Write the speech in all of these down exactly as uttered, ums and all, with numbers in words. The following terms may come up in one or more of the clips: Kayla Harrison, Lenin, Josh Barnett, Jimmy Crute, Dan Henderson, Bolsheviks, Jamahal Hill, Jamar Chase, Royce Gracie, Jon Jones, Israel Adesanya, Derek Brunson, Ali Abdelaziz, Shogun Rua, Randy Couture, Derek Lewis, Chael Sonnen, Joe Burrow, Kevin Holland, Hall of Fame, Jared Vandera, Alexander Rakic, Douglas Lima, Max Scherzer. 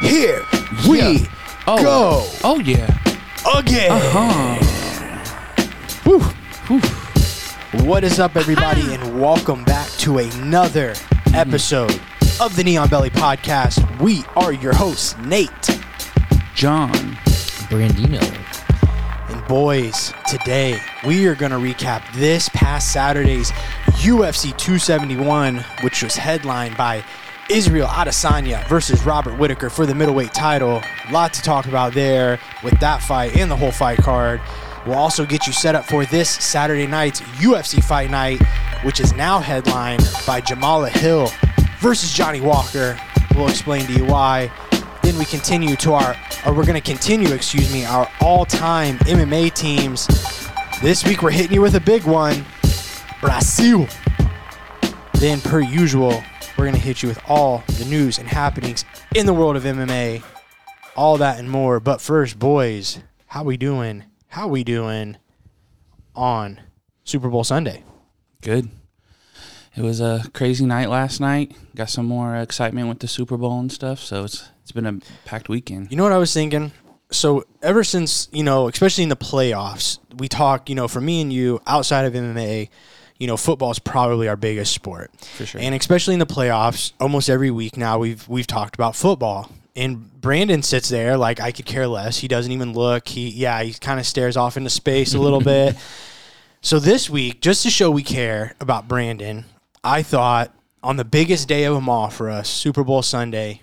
Here we yeah. oh. go. Oh, yeah. Again. Uh-huh. Woo. Woo. What is up, everybody, ah. and welcome back to another mm-hmm. episode of the Neon Belly Podcast. We are your hosts, Nate, John, Brandino. And boys, today we are going to recap this past Saturday's U F C two seventy-one, which was headlined by Israel Adesanya versus Robert Whittaker for the middleweight title. A lot to talk about there with that fight and the whole fight card. We'll also get you set up for this Saturday night's U F C Fight Night, which is now headlined by Jamahal Hill versus Johnny Walker. We'll explain to you why. Then we continue to our, or we're going to continue, excuse me, our all-time M M A teams. This week we're hitting you with a big one, Brazil. Then, per usual, we're going to hit you with all the news and happenings in the world of M M A, all that and more. But first, boys, how we doing? How we doing on Super Bowl Sunday? Good. It was a crazy night last night. Got some more excitement with the Super Bowl and stuff, so it's it's been a packed weekend. You know what I was thinking? So ever since, you know, especially in the playoffs, we talk, you know, for me and you, outside of M M A, you know, football is probably our biggest sport. For sure. And especially in the playoffs, almost every week now we've we've talked about football. And Brandon sits there like, I could care less. He doesn't even look. He yeah, he kind of stares off into space a little bit. So this week, just to show we care about Brandon, I thought on the biggest day of them all for us, Super Bowl Sunday,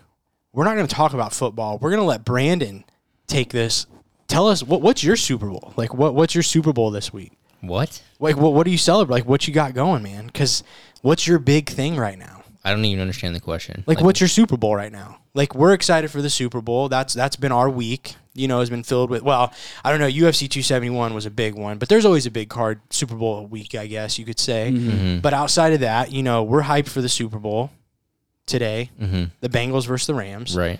we're not going to talk about football. We're going to let Brandon take this. Tell us, what what's your Super Bowl? Like, what what's your Super Bowl this week? What? Like, what what do you celebrate? Like, what you got going, man? Because what's your big thing right now? I don't even understand the question. Like, like, what's your Super Bowl right now? Like, we're excited for the Super Bowl. That's That's been our week. You know, has been filled with, well, I don't know, U F C two seventy-one was a big one. But there's always a big card Super Bowl week, I guess you could say. Mm-hmm. But outside of that, you know, we're hyped for the Super Bowl today. Mm-hmm. The Bengals versus the Rams. Right.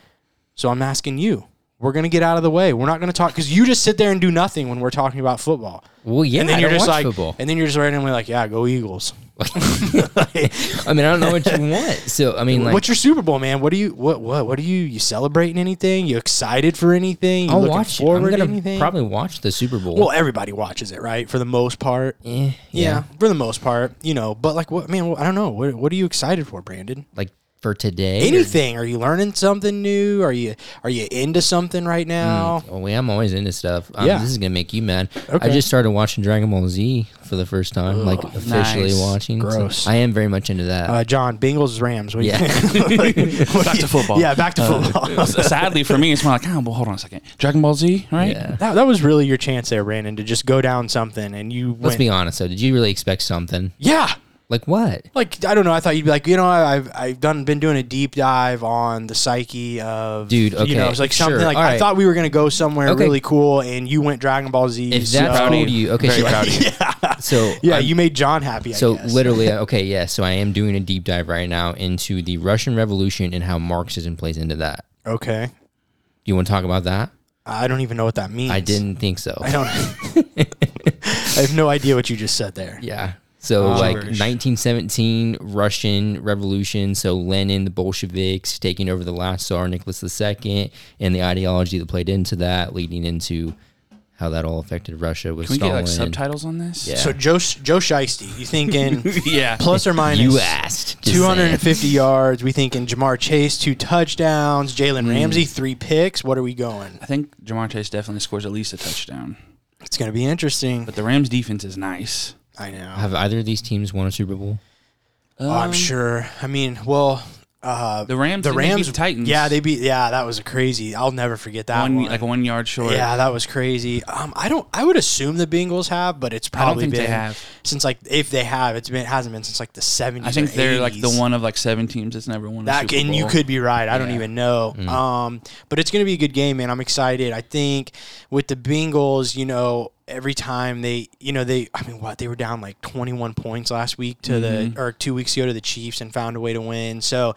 So I'm asking you. We're going to get out of the way. We're not going to talk, because you just sit there and do nothing when we're talking about football. Well, yeah, and then I you're don't just watch like, football. And then you're just randomly like, yeah, go Eagles. I mean, I don't know what you want. So, I mean, like, what's your Super Bowl, man? What do you, what, what, what are you, you celebrating anything? You excited for anything? You I'll looking watch forward to anything? Probably watch the Super Bowl. Well, everybody watches it, right? For the most part. Eh, yeah. Yeah. For the most part, you know, but like, what, man, I don't know. What, what are you excited for, Brandon? Like, for today, anything? Or, are you learning something new? Are you are you into something right now? Mm, well, I'm always into stuff. Um, yeah. This is gonna make you mad. Okay. I just started watching Dragon Ball Z for the first time, ugh, like officially nice. Watching. Gross. So I am very much into that. Uh, John, Bengals Rams. What yeah. like, back to football. Yeah, back to football. Uh, sadly for me, it's more like, oh, well, hold on a second. Dragon Ball Z, right? Yeah. That, that was really your chance there, Brandon, to just go down something, and you. Let's went, be honest, though. Did you really expect something? Yeah. Like what? Like, I don't know. I thought you'd be like, you know, I've I've done been doing a deep dive on the psyche of dude. Okay, you know, it's like something sure. like all I right. thought we were gonna go somewhere okay. really cool, and you went Dragon Ball Z. If that so, proud you, okay, very so, proud of you. Yeah. So yeah, I'm, you made John happy. I so guess. literally, okay, yeah. So I am doing a deep dive right now into the Russian Revolution and how Marxism plays into that. Okay. You want to talk about that? I don't even know what that means. I didn't think so. I don't. I have no idea what you just said there. Yeah. So, oh, like, Jewish. nineteen seventeen, Russian Revolution, so Lenin, the Bolsheviks, taking over the last Tsar, Nicholas the Second, and the ideology that played into that, leading into how that all affected Russia with Stalin. Can we Stalin. get, like, subtitles on this? Yeah. So, Joe Joe Shiesty, you thinking yeah. plus or minus you asked, two hundred fifty yards. We thinking Jamar Chase, two touchdowns. Jalen mm. Ramsey, three picks. What are we going? I think Jamar Chase definitely scores at least a touchdown. It's going to be interesting. But the Rams' defense is nice. I know. Have either of these teams won a Super Bowl? Um, oh, I'm sure. I mean, well, uh, the Rams, the Rams, they beat Titans. Yeah, they beat. Yeah, that was a crazy. I'll never forget that one, one. Like one yard short. Yeah, that was crazy. Um, I don't. I would assume the Bengals have, but it's probably I don't think been they have. since like if they have, it's been it hasn't been since like the seventies. I think or they're eighties. Like the one of like seven teams that's never won a that, Super Bowl. And you could be right. I yeah. don't even know. Mm. Um, but it's gonna be a good game, man. I'm excited. I think with the Bengals, you know. Every time they, you know, they, I mean, what, they were down like twenty-one points last week to mm-hmm. the, or two weeks ago to the Chiefs and found a way to win. So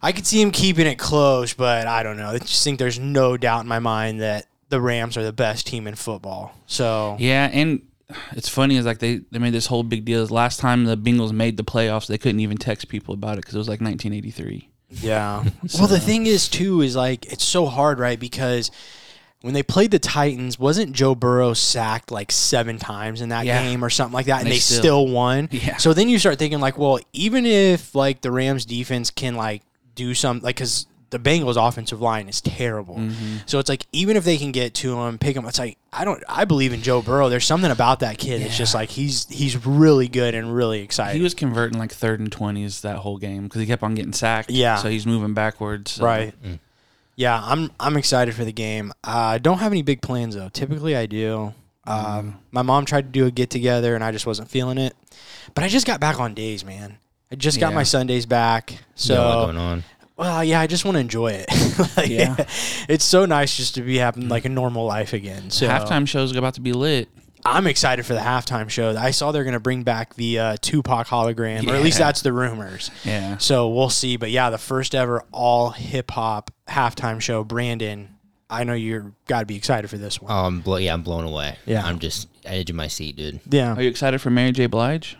I could see him keeping it close, but I don't know. I just think there's no doubt in my mind that the Rams are the best team in football. So, yeah. And it's funny is like they, they made this whole big deal. Last time the Bengals made the playoffs, they couldn't even text people about it because it was like nineteen eighty-three. Yeah. So. Well, the thing is, too, is like it's so hard, right? Because when they played the Titans, wasn't Joe Burrow sacked like seven times in that yeah. game or something like that, and they, they still. still won? Yeah. So then you start thinking like, well, even if like the Rams defense can like do some, like, because the Bengals offensive line is terrible. Mm-hmm. So it's like, even if they can get to him, pick him, it's like, I don't, I believe in Joe Burrow. There's something about that kid. Yeah. It's just like, he's, he's really good and really exciting. He was converting like third and twenties that whole game because he kept on getting sacked. Yeah. So he's moving backwards. So. Right. Mm. Yeah. I'm, I'm excited for the game. I uh, don't have any big plans though. Typically I do. Um, mm. My mom tried to do a get together and I just wasn't feeling it, but I just got back on days, man. I just got yeah. my Sundays back. So yeah, a lot going on. Well, yeah, I just want to enjoy it. Like, yeah. It's so nice just to be having like a normal life again. So halftime show's about to be lit. I'm excited for the halftime show. I saw they're going to bring back the uh, Tupac hologram, yeah. or at least that's the rumors. Yeah. So we'll see. But yeah, the first ever all hip hop halftime show. Brandon, I know you're got to be excited for this one. Um, blo- yeah, I'm blown away. Yeah, I'm just edge of my seat, dude. Yeah. Are you excited for Mary J. Blige?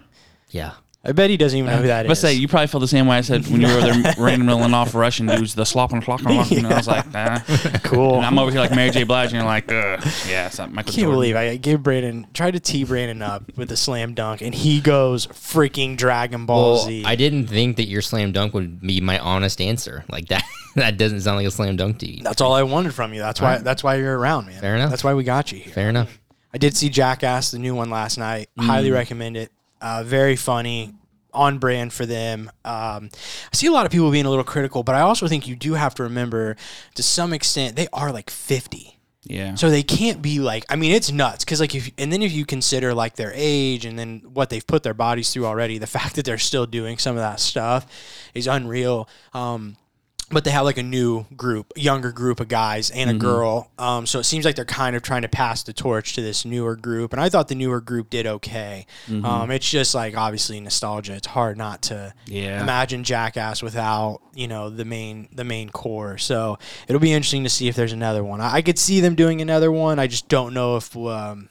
Yeah. I bet he doesn't even know who that uh, is. But say you probably feel the same way I said when you were there rambling off Russian dudes, the slopping clock on, and I was like, nah, cool. And I'm over here like Mary J. Blige, and you're like, ugh, yeah, it's not Michael. I can't Jordan. believe I gave Brandon tried to tee Brandon up with a slam dunk, and he goes freaking Dragon Ball well, Z. I didn't think that your slam dunk would be my honest answer like that. That doesn't sound like a slam dunk to you. That's all I wanted from you. That's all why. Right. That's why you're around, man. Fair enough. That's why we got you here. Fair enough. I did see Jackass, the new one last night. Mm. Highly recommend it. Uh, very funny, on brand for them. Um, I see a lot of people being a little critical, but I also think you do have to remember, to some extent, they are like fifty. Yeah. So they can't be like, I mean, it's nuts. Cause like if, and then if you consider like their age and then what they've put their bodies through already, the fact that they're still doing some of that stuff is unreal. Um, But they have like a new group, younger group of guys and a mm-hmm. girl. Um, so it seems like they're kind of trying to pass the torch to this newer group. And I thought the newer group did okay. Mm-hmm. Um, it's just like obviously nostalgia. It's hard not to yeah. imagine Jackass without, you know, the main the main core. So it'll be interesting to see if there's another one. I, I could see them doing another one. I just don't know if um,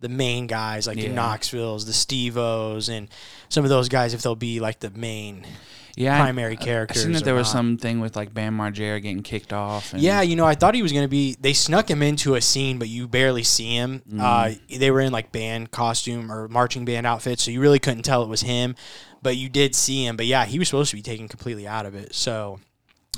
the main guys like yeah. the Knoxvilles, the Steve-Os, and some of those guys, if they'll be like the main. Yeah, primary I, characters. I seen that there was not. something with like Bam Margera getting kicked off. And yeah, you know, I thought he was going to be. They snuck him into a scene, but you barely see him. Mm-hmm. Uh, they were in like band costume or marching band outfits, so you really couldn't tell it was him. But you did see him. But yeah, he was supposed to be taken completely out of it. So,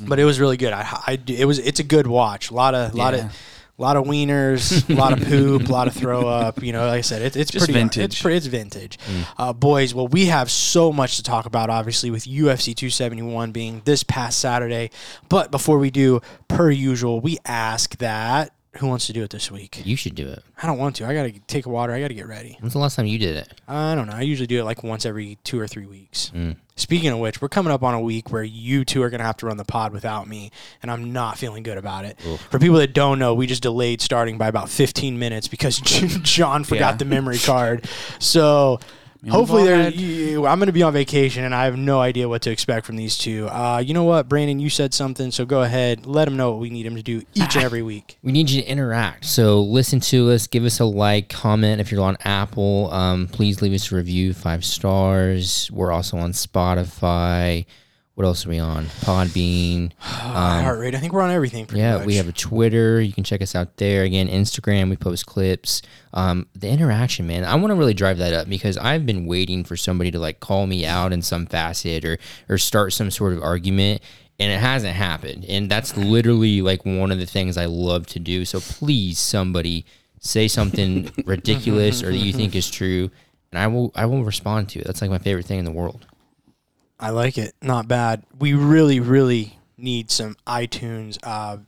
mm-hmm. but it was really good. I, I, it was. It's a good watch. A lot of, yeah. lot of. A lot of wieners, a lot of poop, a lot of throw up. You know, like I said, it, it's Just pretty vintage. It's, it's vintage. Mm. Uh, boys, well, we have so much to talk about, obviously, with U F C two seventy-one being this past Saturday. But before we do, per usual, we ask that who wants to do it this week? You should do it. I don't want to. I got to take a water. I got to get ready. When's the last time you did it? I don't know. I usually do it like once every two or three weeks. Mm. Speaking of which, we're coming up on a week where you two are going to have to run the pod without me, and I'm not feeling good about it. Oof. For people that don't know, we just delayed starting by about fifteen minutes because John forgot yeah. the memory card. So you hopefully there, you, I'm going to be on vacation, and I have no idea what to expect from these two. Uh, you know what, Brandon, you said something, so go ahead. Let them know what we need them to do each and every week. We need you to interact. So listen to us. Give us a like, comment. If you're on Apple, um, please leave us a review, five stars. We're also on Spotify. What else are we on? Podbean. Um, Heartrate. I think we're on everything pretty yeah, much. Yeah, we have a Twitter. You can check us out there. Again, Instagram, we post clips. Um, the interaction, man, I want to really drive that up because I've been waiting for somebody to like call me out in some facet or or start some sort of argument, and it hasn't happened. And that's literally like one of the things I love to do. So please, somebody, say something ridiculous or that you think is true, and I will I will respond to it. That's like my favorite thing in the world. I like it. Not bad. We really, really need some iTunes uh,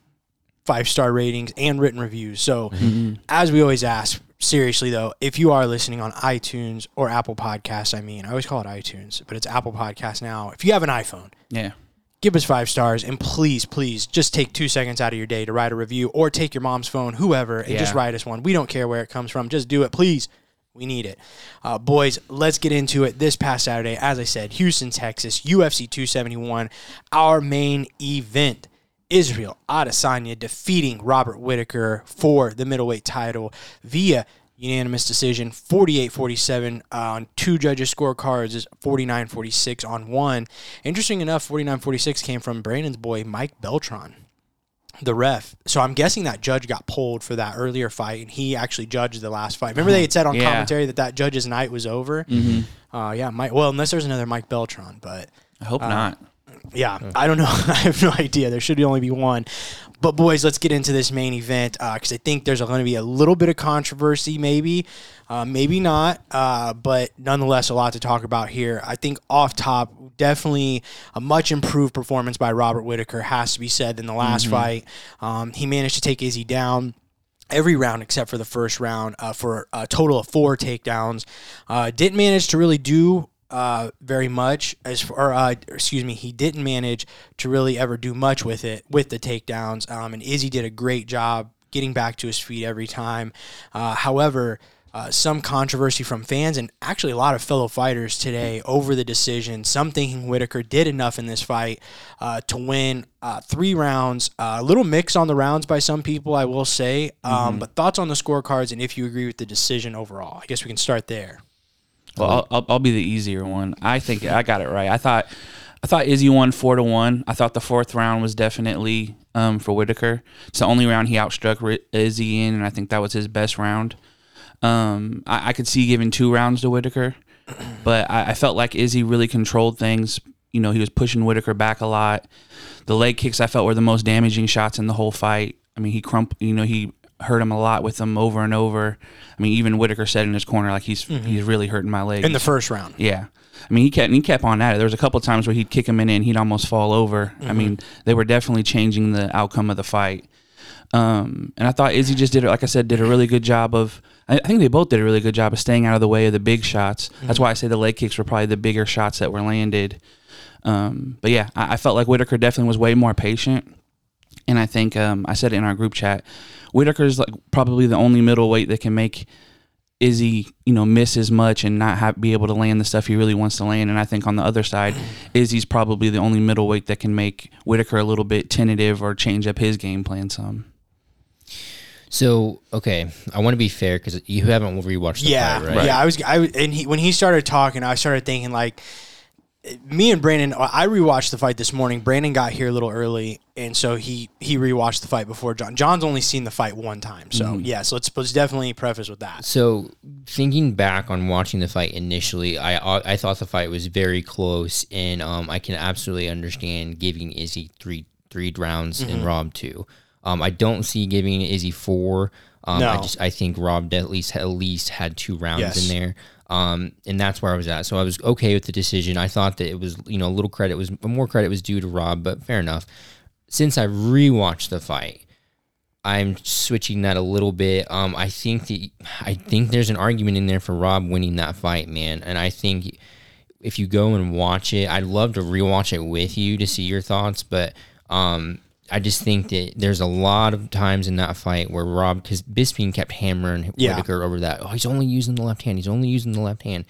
five-star ratings and written reviews. So mm-hmm. as we always ask, seriously, though, if you are listening on iTunes or Apple Podcasts, I mean, I always call it iTunes, but it's Apple Podcasts now. If you have an iPhone, yeah, give us five stars, and please, please just take two seconds out of your day to write a review or take your mom's phone, whoever, and yeah. just write us one. We don't care where it comes from. Just do it, please. We need it. Uh, boys, let's get into it. This past Saturday, as I said, Houston, Texas, U F C two seventy-one, our main event. Israel Adesanya defeating Robert Whittaker for the middleweight title via Unanimous decision, forty-eight forty-seven on two judges' scorecards, is forty-nine forty-six on one. Interesting enough, forty-nine forty-six came from Brandon's boy, Mike Beltran, the ref. So I'm guessing that judge got pulled for that earlier fight, and he actually judged the last fight. Remember they had said on yeah. commentary that that judge's night was over? Mm-hmm. Uh, yeah, Mike, well, unless there's another Mike Beltran, but... I hope uh, not. Yeah, okay. I don't know. I have no idea. There should only be one. But, boys, let's get into this main event because uh, I think there's going to be a little bit of controversy maybe, uh, maybe not, uh, but nonetheless a lot to talk about here. I think off top, definitely a much improved performance by Robert Whittaker has to be said than the last mm-hmm. fight. Um, he managed to take Izzy down every round except for the first round uh, for a total of four takedowns. Uh, didn't manage to really do Uh, very much as far, uh, excuse me, he didn't manage to really ever do much with it, with the takedowns. Um, and Izzy did a great job getting back to his feet every time. Uh, however, uh, some controversy from fans and actually a lot of fellow fighters today over the decision. Some thinking Whittaker did enough in this fight uh, to win uh, three rounds. Uh, a little mix on the rounds by some people, I will say. Um, mm-hmm. But thoughts on the scorecards and if you agree with the decision overall? I guess we can start there. Well, I'll, I'll be the easier one. I think I got it right. I thought I thought Izzy won four to one. I thought the fourth round was definitely um, for Whittaker. It's the only round he outstruck Izzy in, and I think that was his best round. Um, I, I could see giving two rounds to Whittaker, but I, I felt like Izzy really controlled things. You know, he was pushing Whittaker back a lot. The leg kicks I felt were the most damaging shots in the whole fight. I mean, he crumpled. You know, he. hurt him a lot with them over and over. I mean, even Whittaker said in his corner, like, he's mm-hmm. he's really hurting my legs. In the first round. Yeah. I mean, he kept he kept on at it. There was a couple of times where he'd kick him in and he'd almost fall over. Mm-hmm. I mean, they were definitely changing the outcome of the fight. Um, and I thought Izzy just did it, like I said, did a really good job of, I think they both did a really good job of staying out of the way of the big shots. Mm-hmm. That's why I say the leg kicks were probably the bigger shots that were landed. Um, but, yeah, I, I felt like Whittaker definitely was way more patient. And I think um, I said it in our group chat, Whittaker's like probably the only middleweight that can make Izzy, you know, miss as much and not have, be able to land the stuff he really wants to land. And I think on the other side, Izzy's probably the only middleweight that can make Whittaker a little bit tentative or change up his game plan some. So, okay, I want to be fair because you haven't rewatched the yeah, fight, right? Yeah, yeah. I was, I and he, when he started talking, I started thinking like. Me and Brandon, I rewatched the fight this morning. Brandon got here a little early, and so he, he rewatched the fight before John. John's only seen the fight one time, so mm-hmm. yes, yeah, so let's let's definitely preface with that. So thinking back on watching the fight initially, I I thought the fight was very close, and um I can absolutely understand giving Izzy three three rounds mm-hmm. and Rob two. Um, I don't see giving Izzy four. Um, no. I just I think Rob at least at least had two rounds yes. in there. Um, and that's where I was at. So I was okay with the decision. I thought that it was, you know, a little credit was more credit was due to Rob, but fair enough. Since I rewatched the fight, I'm switching that a little bit. Um, I think the, I think there's an argument in there for Rob winning that fight, man. And I think if you go and watch it, I'd love to rewatch it with you to see your thoughts. But, um, I just think that there's a lot of times in that fight where Rob, because Bisping kept hammering yeah. Whittaker over that. Oh, he's only using the left hand. He's only using the left hand.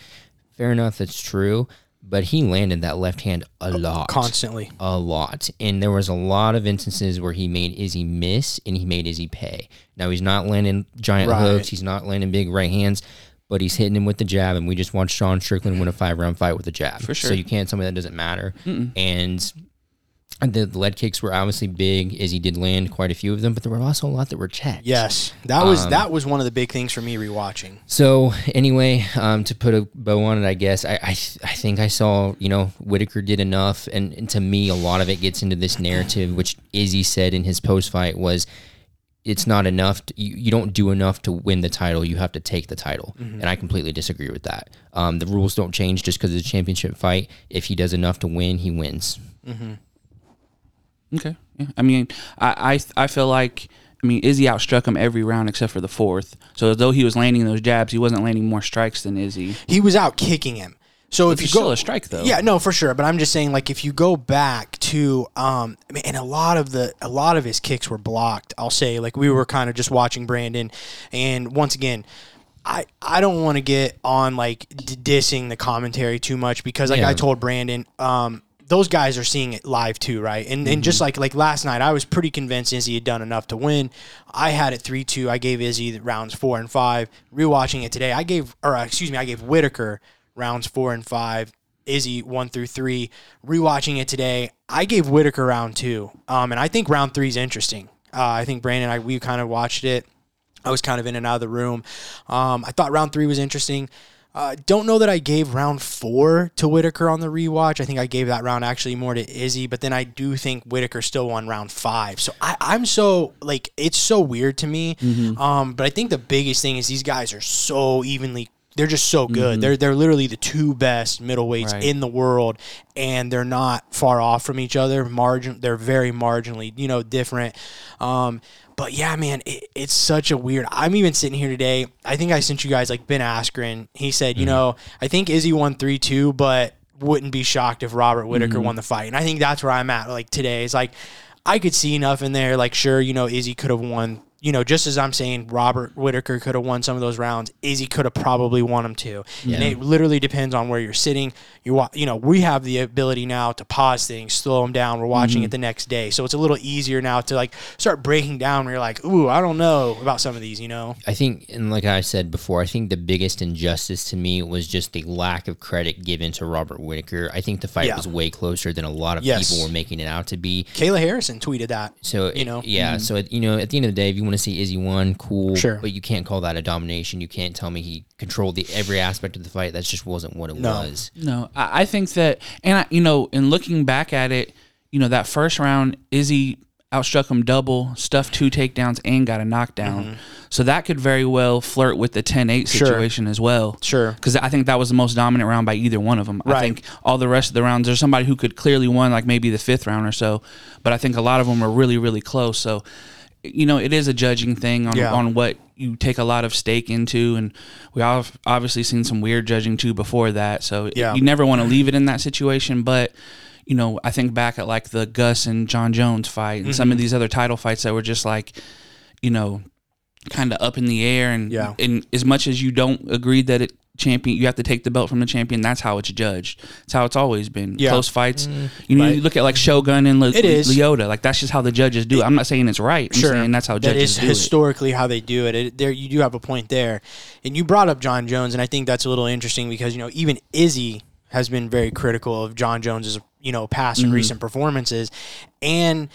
Fair enough, that's true. But he landed that left hand a lot. Constantly. A lot. And there was a lot of instances where he made Izzy miss and he made Izzy pay. Now, he's not landing giant right. hooks. He's not landing big right hands. But he's hitting him with the jab. And we just watched Sean Strickland win a five-round fight with a jab. For sure. So you can't tell me that doesn't matter. Mm-mm. And... The lead kicks were obviously big. Izzy did land quite a few of them, but there were also a lot that were checked. Yes, that was um, that was one of the big things for me rewatching. So anyway, um, to put a bow on it, I guess I I, th- I think I saw you know Whittaker did enough, and, and to me a lot of it gets into this narrative, which Izzy said in his post fight was, it's not enough. To, you, you don't do enough to win the title. You have to take the title, mm-hmm. and I completely disagree with that. Um, the rules don't change just because it's a championship fight. If he does enough to win, he wins. Mm-hmm. Okay. Yeah. I mean, I, I I feel like, I mean, Izzy outstruck him every round except for the fourth. So, though he was landing those jabs, he wasn't landing more strikes than Izzy. He was out kicking him. So, if, if you go... still a strike, though. Yeah, no, for sure. But I'm just saying, like, if you go back to... um, and a lot of the a lot of his kicks were blocked, I'll say. Like, we were kind of just watching Brandon. And once again... I, I don't want to get on, like, d- dissing the commentary too much because, like yeah. I told Brandon, um, those guys are seeing it live too, right? And mm-hmm. and just like like last night, I was pretty convinced Izzy had done enough to win. I had it three two. I gave Izzy the rounds four and five. Rewatching it today, I gave, or excuse me, I gave Whittaker rounds four and five. Izzy one through three. Rewatching it today, I gave Whittaker round two. Um, and I think round three is interesting. Uh, I think Brandon and I, we kind of watched it. I was kind of in and out of the room. Um, I thought round three was interesting. Uh, don't know that I gave round four to Whittaker on the rewatch. I think I gave that round actually more to Izzy, but then I do think Whittaker still won round five. So I, I'm so, like, it's so weird to me. Mm-hmm. Um, but I think the biggest thing is these guys are so evenly, they're just so good. Mm-hmm. They're they're literally the two best middleweights right. in the world, and they're not far off from each other. Margin, they're very marginally, you know, different. Um, But, yeah, man, it, it's such a weird – I'm even sitting here today. I think I sent you guys, like, Ben Askren. He said, you mm-hmm. know, I think Izzy won three two, but wouldn't be shocked if Robert Whittaker mm-hmm. won the fight. And I think that's where I'm at, like, today. It's like I could see enough in there. Like, sure, you know, Izzy could have won. You know, just as I'm saying Robert Whittaker could have won some of those rounds, Izzy could have probably won them too. Yeah. And it literally depends on where you're sitting. You you know, we have the ability now to pause things, slow them down. We're watching mm-hmm. it the next day. So it's a little easier now to, like, start breaking down where you're like, ooh, I don't know about some of these, you know? I think, and like I said before, I think the biggest injustice to me was just the lack of credit given to Robert Whittaker. I think the fight yeah. was way closer than a lot of yes. people were making it out to be. Kayla Harrison tweeted that. So, you know? It, yeah, mm-hmm. so, it, you know, at the end of the day, if you want to see Izzy won, cool, sure. but you can't call that a domination. You can't tell me he controlled the every aspect of the fight. That just wasn't what it no. was. No, I, I think that, and I, you know, in looking back at it, you know, that first round, Izzy outstruck him double, stuffed two takedowns, and got a knockdown. Mm-hmm. So that could very well flirt with the ten eight situation sure. as well. Sure. Because I think that was the most dominant round by either one of them. Right. I think all the rest of the rounds, there's somebody who could clearly win, like maybe the fifth round or so, but I think a lot of them are really, really close. So, you know, it is a judging thing on, yeah. on what you take a lot of stake into, and we all have obviously seen some weird judging too before that. So yeah. it, you never want to leave it in that situation. But, you know, I think back at like the Gus and Jon Jones fight and mm-hmm. some of these other title fights that were just like, you know, kind of up in the air. And, yeah. and as much as you don't agree that it champion, you have to take the belt from the champion. That's how it's judged. It's how it's always been. Yeah. Close fights. Mm, you know, right. you look at like Shogun and L- Lyoto. Like that's just how the judges do it. I'm not saying it's right. I'm sure. saying that's how judges do it. That is historically how they do it. it. There, you do have a point there. And you brought up Jon Jones, and I think that's a little interesting because, you know, even Izzy has been very critical of Jon Jones's, you know, past mm-hmm. and recent performances. And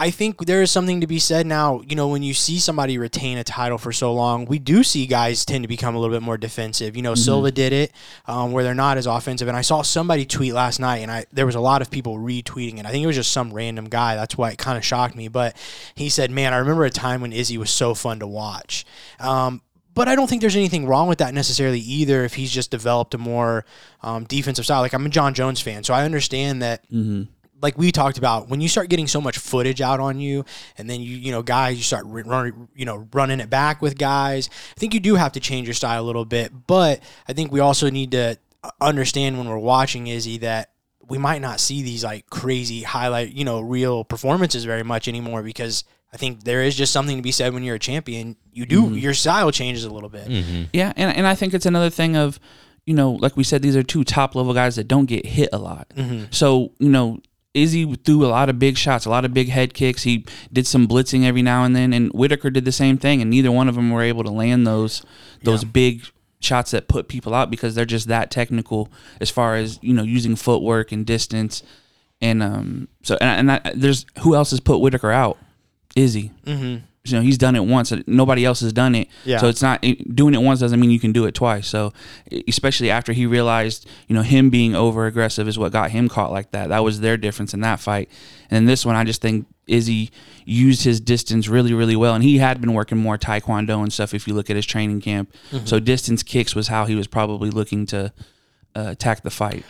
I think there is something to be said now, you know, when you see somebody retain a title for so long, we do see guys tend to become a little bit more defensive. You know, mm-hmm. Silva did it um, where they're not as offensive. And I saw somebody tweet last night, and I there was a lot of people retweeting it. I think it was just some random guy. That's why it kind of shocked me. But he said, man, I remember a time when Izzy was so fun to watch. Um, But I don't think there's anything wrong with that necessarily either if he's just developed a more um, defensive style. Like, I'm a Jon Jones fan, so I understand that. Mm-hmm. Like we talked about, when you start getting so much footage out on you, and then you, you know, guys, you start run, you know, running it back with guys. I think you do have to change your style a little bit, but I think we also need to understand when we're watching Izzy that we might not see these like crazy highlight, you know, real performances very much anymore because I think there is just something to be said when you're a champion. You do mm-hmm. your style changes a little bit. Mm-hmm. Yeah, and and I think it's another thing of, you know, like we said, these are two top level guys that don't get hit a lot, mm-hmm. so you know. Izzy threw a lot of big shots, a lot of big head kicks. He did some blitzing every now and then, and Whittaker did the same thing, and neither one of them were able to land those those yeah. big shots that put people out because they're just that technical as far as, you know, using footwork and distance. And um, so, and, and I, there's who else has put Whittaker out? Izzy. Mm-hmm. You know, he's done it once. Nobody else has done it. Yeah. So it's not doing it once doesn't mean you can do it twice. So especially after he realized, you know, him being over aggressive is what got him caught like that. That was their difference in that fight. And in this one, I just think Izzy used his distance really, really well. And he had been working more Taekwondo and stuff if you look at his training camp. Mm-hmm. So distance kicks was how he was probably looking to uh, attack the fight.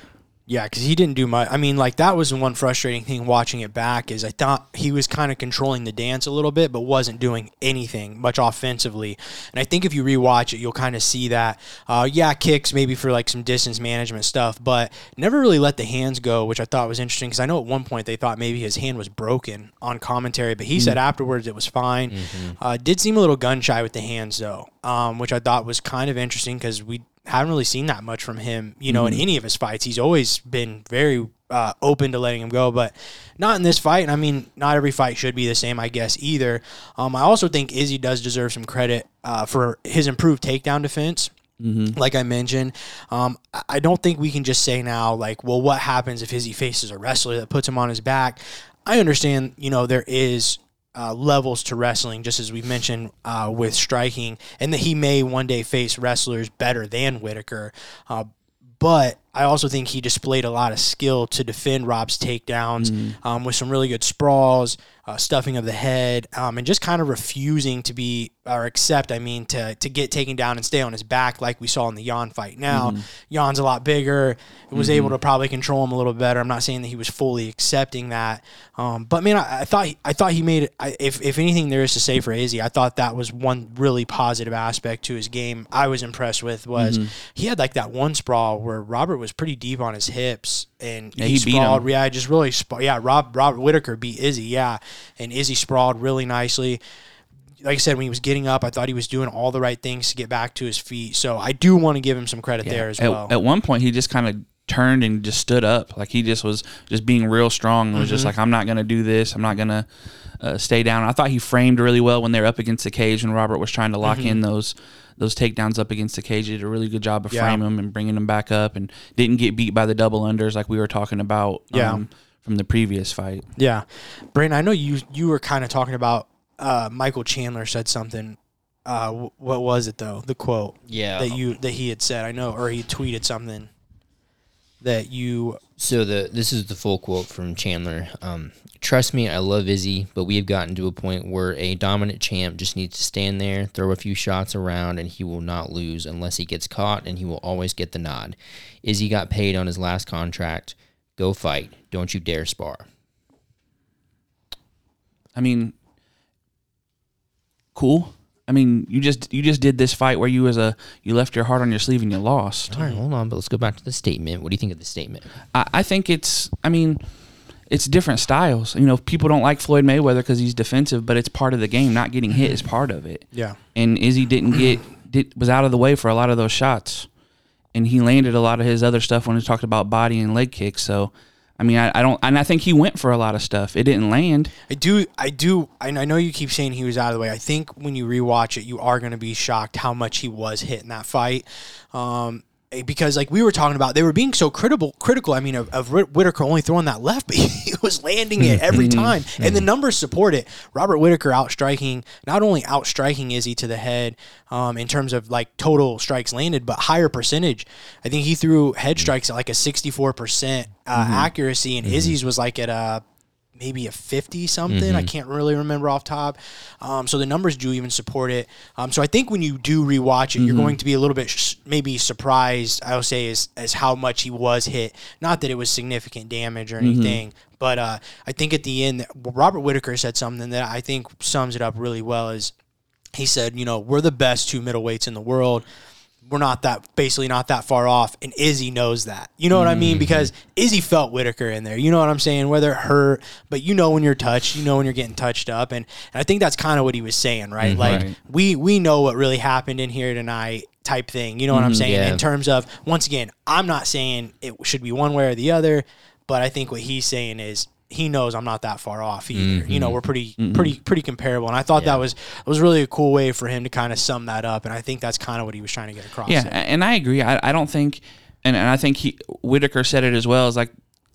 Yeah, because he didn't do much. I mean, like, that was the one frustrating thing watching it back is I thought he was kind of controlling the dance a little bit but wasn't doing anything much offensively. And I think if you rewatch it, you'll kind of see that, uh, yeah, kicks maybe for, like, some distance management stuff, but never really let the hands go, which I thought was interesting because I know at one point they thought maybe his hand was broken on commentary, but he mm-hmm. said afterwards it was fine. Mm-hmm. Uh, did seem a little gun-shy with the hands, though, um, which I thought was kind of interesting because we – haven't really seen that much from him, you know, mm-hmm. in any of his fights. He's always been very uh, open to letting him go, but not in this fight. And I mean, not every fight should be the same, I guess, either. Um, I also think Izzy does deserve some credit uh, for his improved takedown defense. Mm-hmm. Like I mentioned, um, I don't think we can just say now, like, well, what happens if Izzy faces a wrestler that puts him on his back? I understand, you know, there is uh, levels to wrestling, just as we've mentioned uh, with striking, and that he may one day face wrestlers better than Whittaker. Uh, but I also think he displayed a lot of skill to defend Rob's takedowns mm-hmm. um, with some really good sprawls, uh, stuffing of the head, um, and just kind of refusing to be or accept, I mean, to to get taken down and stay on his back like we saw in the Jan fight. Now, mm-hmm. Jan's a lot bigger, was mm-hmm. able to probably control him a little better. I'm not saying that he was fully accepting that. Um, but, man, I, I thought he, I thought he made it. I, if, if anything there is to say for Izzy, I thought that was one really positive aspect to his game I was impressed with was mm-hmm. he had, like, that one sprawl where Robert was pretty deep on his hips, and yeah, he, he sprawled. Beat him. Yeah, just really sprawled. Yeah, Rob, Robert Whittaker beat Izzy, yeah, and Izzy sprawled really nicely. Like I said, when he was getting up, I thought he was doing all the right things to get back to his feet. So I do want to give him some credit yeah. there as at, well. At one point, he just kind of turned and just stood up. Like, he just was just being real strong. It was mm-hmm. just like, I'm not going to do this. I'm not going to uh, stay down. I thought he framed really well when they were up against the cage and Robert was trying to lock mm-hmm. in those those takedowns up against the cage. He did a really good job of yeah. framing them and bringing them back up and didn't get beat by the double unders like we were talking about yeah. um, from the previous fight. Yeah. Brayden, I know you, you were kind of talking about Uh, Michael Chandler said something. Uh, w- what was it though? The quote, yeah, that you that he had said. I know, or he tweeted something that you. So the this is the full quote from Chandler. Um, Trust me, I love Izzy, but we have gotten to a point where a dominant champ just needs to stand there, throw a few shots around, and he will not lose unless he gets caught, and he will always get the nod. Izzy got paid on his last contract. Go fight. Don't you dare spar. I mean. Cool. I mean, you just you just did this fight where you was a you left your heart on your sleeve and you lost. All right, hold on, but let's go back to the statement. What do you think of the statement? I, I think it's. I mean, it's different styles. You know, people don't like Floyd Mayweather because he's defensive, but it's part of the game. Not getting hit is part of it. Yeah. And Izzy didn't get did, was out of the way for a lot of those shots, and he landed a lot of his other stuff when he talked about body and leg kicks. So. I mean, I, I don't, and I think he went for a lot of stuff. It didn't land. I do, I do, and I know you keep saying he was out of the way. I think when you rewatch it, you are going to be shocked how much he was hit in that fight. Um, because, like we were talking about, they were being so critical, critical. I mean, of, of Whittaker only throwing that left, but he was landing it every time. And the numbers support it. Robert Whittaker outstriking, not only outstriking Izzy to the head um, in terms of, like, total strikes landed, but higher percentage. I think he threw head strikes at, like, a sixty-four percent uh, mm-hmm. accuracy, and mm-hmm. Izzy's was, like, at a maybe a fifty-something. Mm-hmm. I can't really remember off top. Um, so the numbers do even support it. Um, so I think when you do rewatch it, mm-hmm. you're going to be a little bit sh- maybe surprised, I would say, as, as how much he was hit. Not that it was significant damage or anything, mm-hmm. but uh, I think at the end, Robert Whittaker said something that I think sums it up really well. Is he said, you know, we're the best two middleweights in the world. We're not that, basically not that far off, and Izzy knows that. You know mm-hmm. what I mean? Because Izzy felt Whittaker in there. You know what I'm saying? Whether it hurt, but you know when you're touched, you know when you're getting touched up, and, and I think that's kind of what he was saying, right? Mm-hmm. Like, right. we we know what really happened in here tonight type thing. You know what mm-hmm, I'm saying? Yeah. In terms of, once again, I'm not saying it should be one way or the other, but I think what he's saying is, he knows I'm not that far off either. Mm-hmm. You know, we're pretty, mm-hmm. pretty, pretty comparable. And I thought yeah. that was was really a cool way for him to kind of sum that up. And I think that's kind of what he was trying to get across. Yeah, there. And I agree. I, I don't think, and, and I think he Whittaker said it as well. Is like,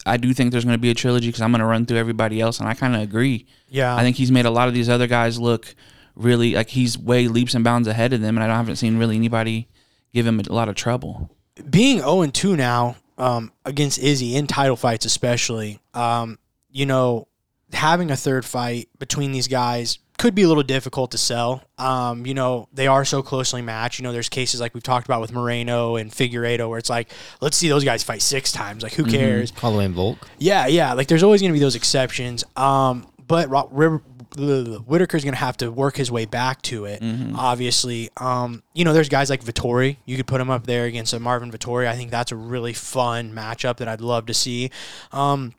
I do think there's going to be a trilogy because I'm going to run through everybody else. And I kind of agree. Yeah, I think he's made a lot of these other guys look really like he's way leaps and bounds ahead of them. And I haven't seen really anybody give him a lot of trouble. Being oh and two now um, against Izzy in title fights, especially. Um, You know, having a third fight between these guys could be a little difficult to sell. Um, you know, they are so closely matched. You know, there's cases like we've talked about with Moreno and Figueiredo where it's like, let's see those guys fight six times. Like, who cares? Mm-hmm. Holloway and Volk. Yeah, yeah. Like, there's always going to be those exceptions. Um, but Whittaker's going to have to work his way back to it, mm-hmm. obviously. Um, you know, there's guys like Vettori. You could put him up there against a Marvin Vettori. I think that's a really fun matchup that I'd love to see. Um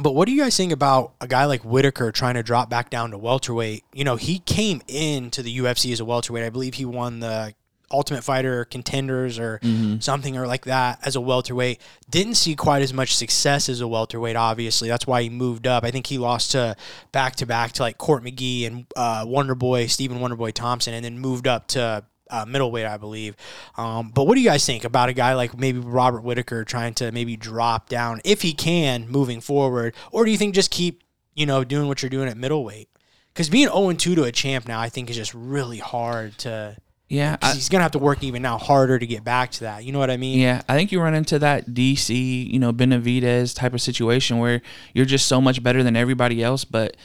But what do you guys think about a guy like Whittaker trying to drop back down to welterweight? You know, he came into the U F C as a welterweight. I believe he won the Ultimate Fighter contenders or mm-hmm. something or like that as a welterweight. Didn't see quite as much success as a welterweight, obviously. That's why he moved up. I think he lost to back-to-back to like Court McGee and uh, Wonderboy, Stephen Wonderboy Thompson, and then moved up to uh, middleweight, I believe. Um, but what do you guys think about a guy like maybe Robert Whittaker trying to maybe drop down, if he can, moving forward? Or do you think just keep, you know, doing what you're doing at middleweight? Because being oh and two to a champ now, I think, is just really hard to... Yeah, I, he's gonna have to work even now harder to get back to that. You know what I mean? Yeah, I think you run into that D C, you know, Benavidez type of situation where you're just so much better than everybody else, but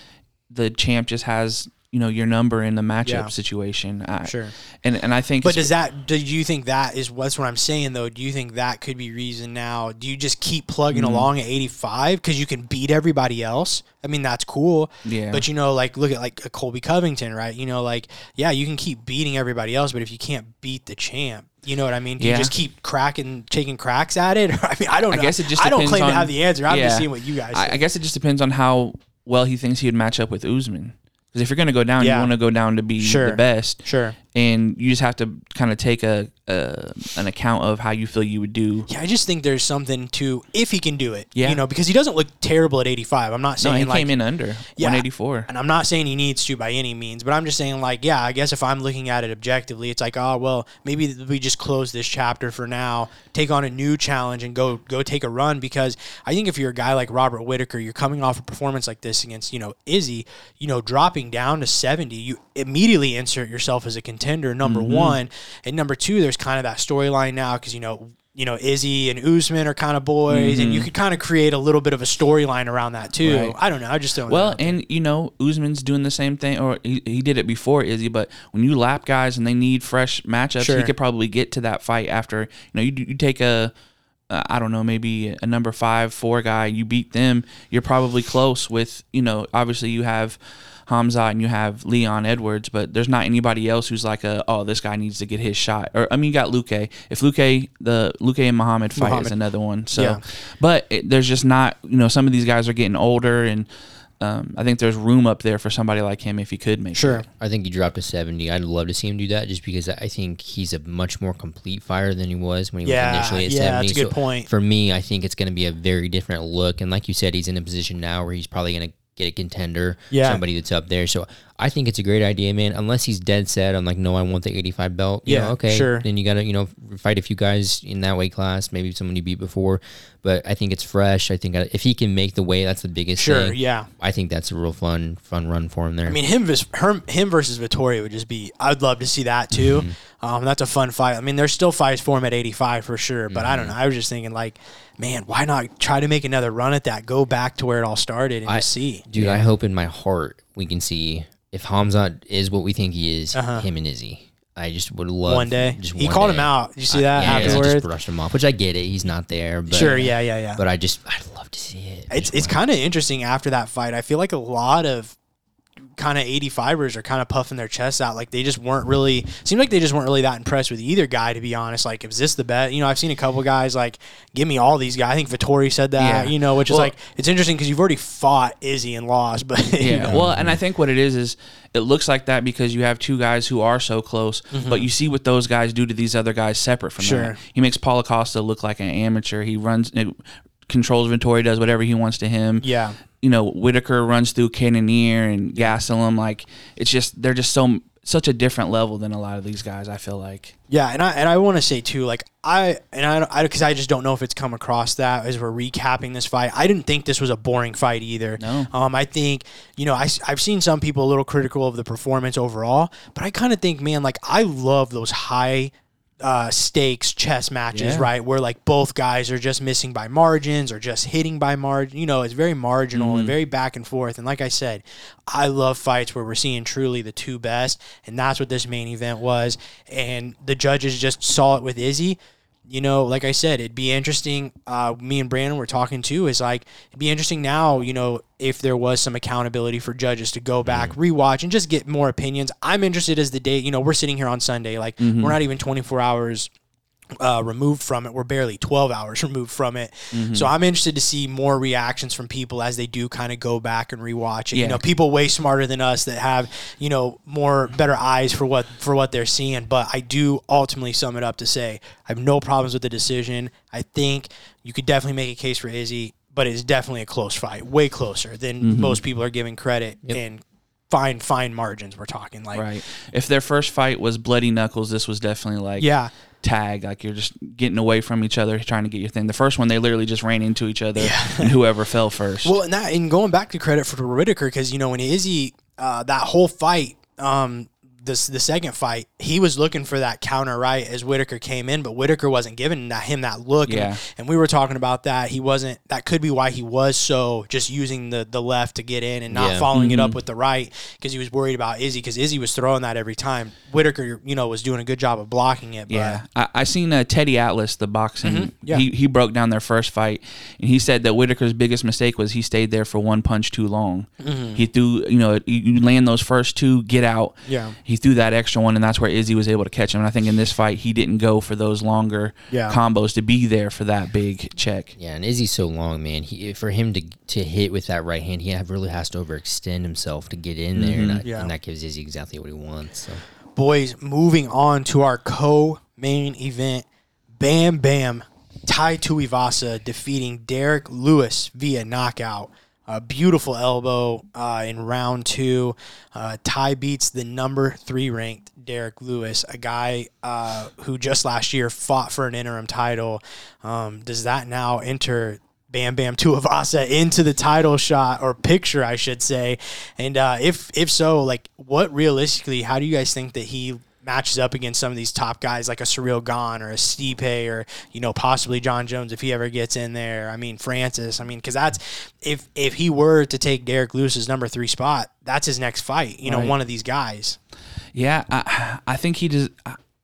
the champ just has, you know, your number in the matchup yeah. situation. I, sure. And and I think, but does that? Do you think that is what's what I'm saying though? Do you think that could be reason now? Do you just keep plugging mm-hmm. along at eighty-five because you can beat everybody else? I mean, that's cool. Yeah. But, you know, like, look at, like, a Colby Covington, right? You know, like, yeah, you can keep beating everybody else, but if you can't beat the champ, you know what I mean? Do yeah. you just keep cracking, taking cracks at it? I mean, I don't know. I guess it just I don't claim on, to have the answer. I'm yeah. just seeing what you guys think. I guess it just depends on how well he thinks he would match up with Usman. Because if you're going to go down, yeah. you want to go down to be sure. the best. Sure. And you just have to kind of take a, a an account of how you feel you would do. Yeah, I just think there's something to, if he can do it. Yeah. You know, because he doesn't look terrible at eighty-five. I'm not saying no, he like, came in under yeah, one eighty-four. And I'm not saying he needs to by any means, but I'm just saying, like, yeah, I guess if I'm looking at it objectively, it's like, oh, well, maybe we just close this chapter for now, take on a new challenge and go go take a run. Because I think if you're a guy like Robert Whittaker, you're coming off a performance like this against, you know, Izzy, you know, dropping down to seventy, you immediately insert yourself as a contender, number mm-hmm. one. And number two, there's kind of that storyline now because, you know, you know, Izzy and Usman are kind of boys, mm-hmm. and you could kind of create a little bit of a storyline around that too. Right. I don't know. I just don't well, know. Well, and, you know, Usman's doing the same thing, or he, he did it before Izzy, but when you lap guys and they need fresh matchups, sure. he could probably get to that fight after, you know, you, you take a, uh, I don't know, maybe a number five, four guy, you beat them, you're probably close with, you know, obviously you have Hamzat and you have Leon Edwards, but there's not anybody else who's like a oh this guy needs to get his shot. Or I mean, you got Luke. If Luke the Luke and Muhammad fight Muhammad. is another one. So, yeah. but it, there's just not, you know, some of these guys are getting older, and um, I think there's room up there for somebody like him if he could make sure. It. I think he dropped to seventy. I'd love to see him do that just because I think he's a much more complete fighter than he was when he yeah, was initially at yeah, seventy. Yeah, that's a good so point. For me, I think it's going to be a very different look, and like you said, he's in a position now where he's probably going to get a contender, yeah. somebody that's up there. So I think it's a great idea, man, unless he's dead set on, like, no, I want the eighty-five belt. You yeah, know, okay. Sure. Then you got to, you know, fight a few guys in that weight class, maybe someone you beat before. But I think it's fresh. I think if he can make the weight, that's the biggest sure, thing. yeah. I think that's a real fun fun run for him there. I mean, him, her, him versus Vittori would just be, I'd love to see that too. Mm-hmm. Um, that's a fun fight. I mean, there's still fights for him at eighty-five for sure, but mm-hmm. I don't know. I was just thinking, like, man, why not try to make another run at that? Go back to where it all started and I, just see. Dude, yeah. I hope in my heart we can see if Hamzat is what we think he is, uh-huh. him and Izzy. I just would love one day. Just he one called day. him out. Did you see I, that yeah, afterwards? I just brushed him off, which I get it. He's not there. But, sure, yeah, yeah, yeah. But I just, I'd love to see it. I it's it's kind of interesting after that fight. I feel like a lot of kind of eighty-fivers are kind of puffing their chests out, like they just weren't really seemed like they just weren't really that impressed with either guy, to be honest. Like, is this the best? You know, I've seen a couple guys like, give me all these guys. I think Vittori said that, yeah. you know, which well, is like, it's interesting because you've already fought Izzy and lost, but yeah. You know. Well, and I think what it is is it looks like that because you have two guys who are so close, mm-hmm. but you see what those guys do to these other guys separate from sure. that. He makes Paulo Costa look like an amateur. He runs, controls Vittori, does whatever he wants to him. Yeah. You know, Whittaker runs through Cannonier and Gastelum. Like, it's just, they're just so such a different level than a lot of these guys, I feel like. Yeah, and I and I want to say too, like I and I because I, I just don't know if it's come across that as we're recapping this fight. I didn't think this was a boring fight either. No, um, I think you know I I've seen some people a little critical of the performance overall, but I kind of think, man, like I love those high. Uh, stakes chess matches, yeah. right? Where like both guys are just missing by margins or just hitting by margin. You know, it's very marginal mm-hmm. and very back and forth. And like I said, I love fights where we're seeing truly the two best, and that's what this main event was. And the judges just saw it with Izzy. You know, like I said, it'd be interesting. Uh, me and Brandon were talking too. Is like it'd be interesting now. You know, if there was some accountability for judges to go back, mm-hmm. rewatch, and just get more opinions. I'm interested as the day. You know, we're sitting here on Sunday. Like mm-hmm. we're not even twenty-four hours uh, removed from it. We're barely twelve hours removed from it. Mm-hmm. So I'm interested to see more reactions from people as they do kind of go back and rewatch it. Yeah. You know, people way smarter than us that have, you know, more better eyes for what, for what they're seeing. But I do ultimately sum it up to say, I have no problems with the decision. I think you could definitely make a case for Izzy, but it's definitely a close fight, way closer than mm-hmm. most people are giving credit. Yep. And fine, fine margins we're talking. Like, right. If their first fight was bloody knuckles, this was definitely like, yeah. tag, like you're just getting away from each other, trying to get your thing. The first one, they literally just ran into each other, yeah. and whoever fell first. Well, and that, and going back to credit for Whittaker, because you know when Izzy, uh, that whole fight, um, this the second fight, he was looking for that counter right as Whittaker came in, but Whittaker wasn't giving that, him that look. Yeah. And, and we were talking about that. He wasn't. That could be why he was so just using the the left to get in and not yeah. following mm-hmm. it up with the right, because he was worried about Izzy, because Izzy was throwing that every time. Whittaker, you know, was doing a good job of blocking it. But. Yeah, I, I seen uh, Teddy Atlas, the boxing. Mm-hmm. Yeah. He he broke down their first fight, and he said that Whittaker's biggest mistake was he stayed there for one punch too long. Mm-hmm. He threw, you know, you land those first two, get out. Yeah. He He threw that extra one, and that's where Izzy was able to catch him. And I think in this fight, he didn't go for those longer yeah. combos to be there for that big check. Yeah, and Izzy's so long, man. He, for him to to hit with that right hand, he really has to overextend himself to get in there, mm-hmm. and, I, yeah. and that gives Izzy exactly what he wants. So. Boys, moving on to our co-main event, Bam Bam, Tai Tuivasa defeating Derek Lewis via knockout. A beautiful elbow uh, in round two. Uh, Ty beats the number three ranked Derek Lewis, a guy uh, who just last year fought for an interim title. Um, does that now enter Bam Bam Tuivasa into the title shot or picture, I should say? And uh, if if so, like, what realistically, how do you guys think that he matches up against some of these top guys like a Surreal Gone or a Stipe or, you know, possibly Jon Jones if he ever gets in there? I mean, Francis. I mean, because that's if if he were to take Derek Lewis's number three spot, that's his next fight. You know, right. One of these guys. Yeah, I I think he just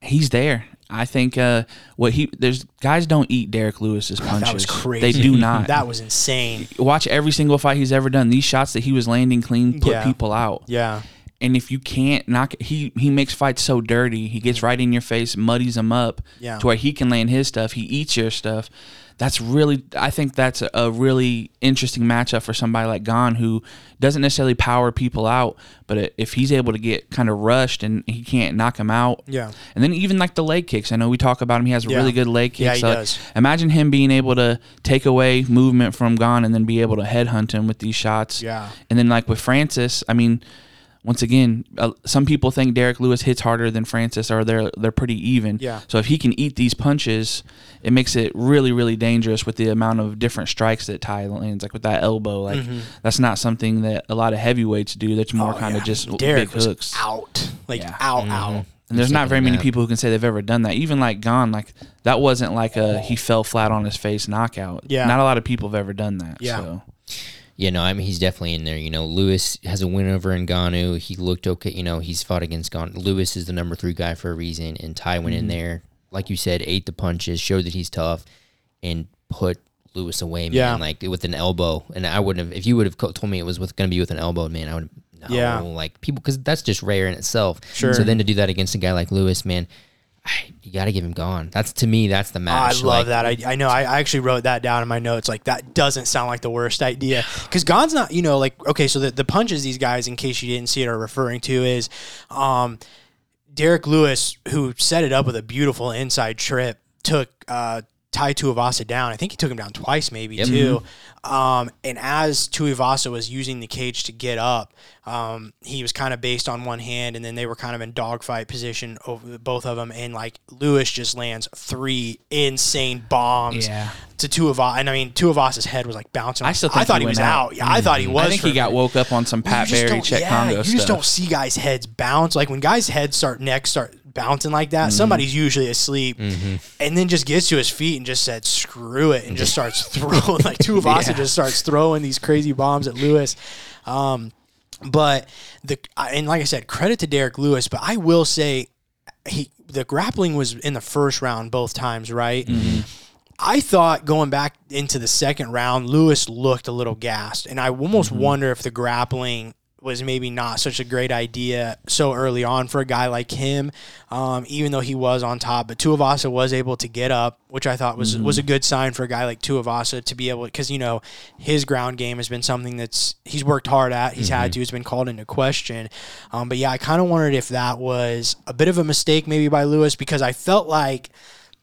he's there. I think uh, what he there's guys don't eat Derek Lewis's punches. That was crazy. They do not. That was insane. Watch every single fight he's ever done. These shots that he was landing clean put yeah. people out. Yeah. And if you can't knock – he he makes fights so dirty. He gets right in your face, muddies them up yeah. to where he can land his stuff. He eats your stuff. That's really – I think that's a, a really interesting matchup for somebody like Gon, who doesn't necessarily power people out, but if he's able to get kind of rushed and he can't knock him out. Yeah. And then even like the leg kicks. I know we talk about him. He has yeah. really good leg kicks. Yeah, he so does. Imagine him being able to take away movement from Gon and then be able to headhunt him with these shots. Yeah. And then like with Francis, I mean – once again, uh, some people think Derek Lewis hits harder than Francis, or they're they're pretty even. Yeah. So if he can eat these punches, it makes it really, really dangerous with the amount of different strikes that Ty lands, like with that elbow. Like mm-hmm. that's not something that a lot of heavyweights do. That's more oh, kind of yeah. just Derek big hooks. Out, like yeah. out, mm-hmm. out. And there's not very many that. people who can say they've ever done that. Even like Gon, like that wasn't like a he fell flat on his face knockout. Yeah. Not a lot of people have ever done that. Yeah. So. Yeah, no, I mean, he's definitely in there. You know, Lewis has a win over Ngannou. He looked okay. You know, he's fought against Ngannou. Lewis is the number three guy for a reason, and Ty went mm-hmm. in there, like you said, ate the punches, showed that he's tough, and put Lewis away, man, yeah. like with an elbow. And I wouldn't have, if you would have told me it was going to be with an elbow, man, I would have, no, yeah. like, people, because that's just rare in itself. Sure. So then to do that against a guy like Lewis, man, you got to give him Gon. That's to me. That's the match. Oh, I love like, that. I, I know. I, I actually wrote that down in my notes. Like that doesn't sound like the worst idea, because Gon's not. You know, like okay. So the, the punches these guys, in case you didn't see it, are referring to is, um, Derek Lewis, who set it up with a beautiful inside trip, took uh, Tai Tuivasa down. I think he took him down twice, maybe yep. too. Um, and as Tuivasa was using the cage to get up, um, he was kind of based on one hand, and then they were kind of in dogfight position over both of them. And like Lewis just lands three insane bombs yeah. to Tuivasa, and I mean Tuivasa's head was like bouncing. I still, think I thought he, he was out. out. Yeah, mm-hmm. I thought he was. I think he got woke up on some Pat Barry, Czech yeah, Congo. You just stuff. don't see guys' heads bounce. Like when guys' heads start necks start bouncing like that, mm-hmm. somebody's usually asleep, mm-hmm. and then just gets to his feet and just said screw it and just starts throwing like Tuivasa. Yeah. Just starts throwing these crazy bombs at Lewis, um, but the and like I said, credit to Derek Lewis. But I will say, he the grappling was in the first round both times, right? Mm-hmm. I thought going back into the second round, Lewis looked a little gassed, and I almost mm-hmm. wonder if the grappling was maybe not such a great idea so early on for a guy like him, um, even though he was on top. But Tuivasa was able to get up, which I thought was mm-hmm. was a good sign for a guy like Tuivasa to be able, because, you know, his ground game has been something that's he's worked hard at. He's mm-hmm. had to. It's been called into question. Um, but, yeah, I kind of wondered if that was a bit of a mistake maybe by Lewis, because I felt like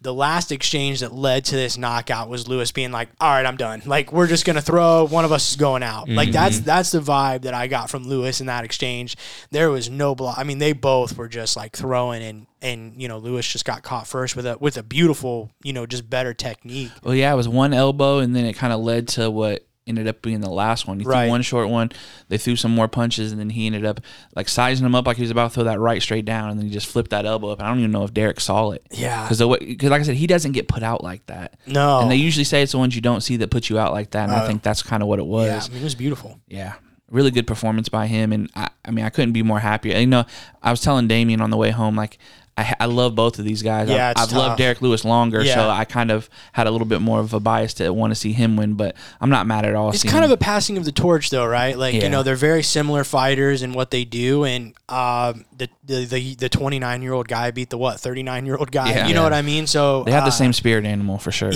the last exchange that led to this knockout was Lewis being like, all right, I'm done. Like, we're just going to throw. One of us is going out. Mm-hmm. Like, that's that's the vibe that I got from Lewis in that exchange. There was no block. I mean, they both were just, like, throwing, and, and you know, Lewis just got caught first with a with a beautiful, you know, just better technique. Well, yeah, it was one elbow, and then it kind of led to what ended up being the last one. He right. threw one short one. They threw some more punches, and then he ended up, like, sizing him up like he was about to throw that right straight down, and then he just flipped that elbow up. And I don't even know if Derek saw it. Yeah. Because, like I said, he doesn't get put out like that. No. And they usually say it's the ones you don't see that put you out like that, and uh, I think that's kind of what it was. Yeah, I mean, it was beautiful. Yeah. Really good performance by him, and, I, I mean, I couldn't be more happier. You know, I was telling Damian on the way home, like, I, I love both of these guys. Yeah, I've tough. loved Derek Lewis longer, yeah. so I kind of had a little bit more of a bias to want to see him win, but I'm not mad at all. It's kind him. of a passing of the torch, though, right? Like, yeah. you know, they're very similar fighters in what they do, and uh, the the the twenty-nine-year-old guy beat the, what, thirty-nine-year-old guy? Yeah. You know yeah. what I mean? So they have uh, the same spirit animal, for sure.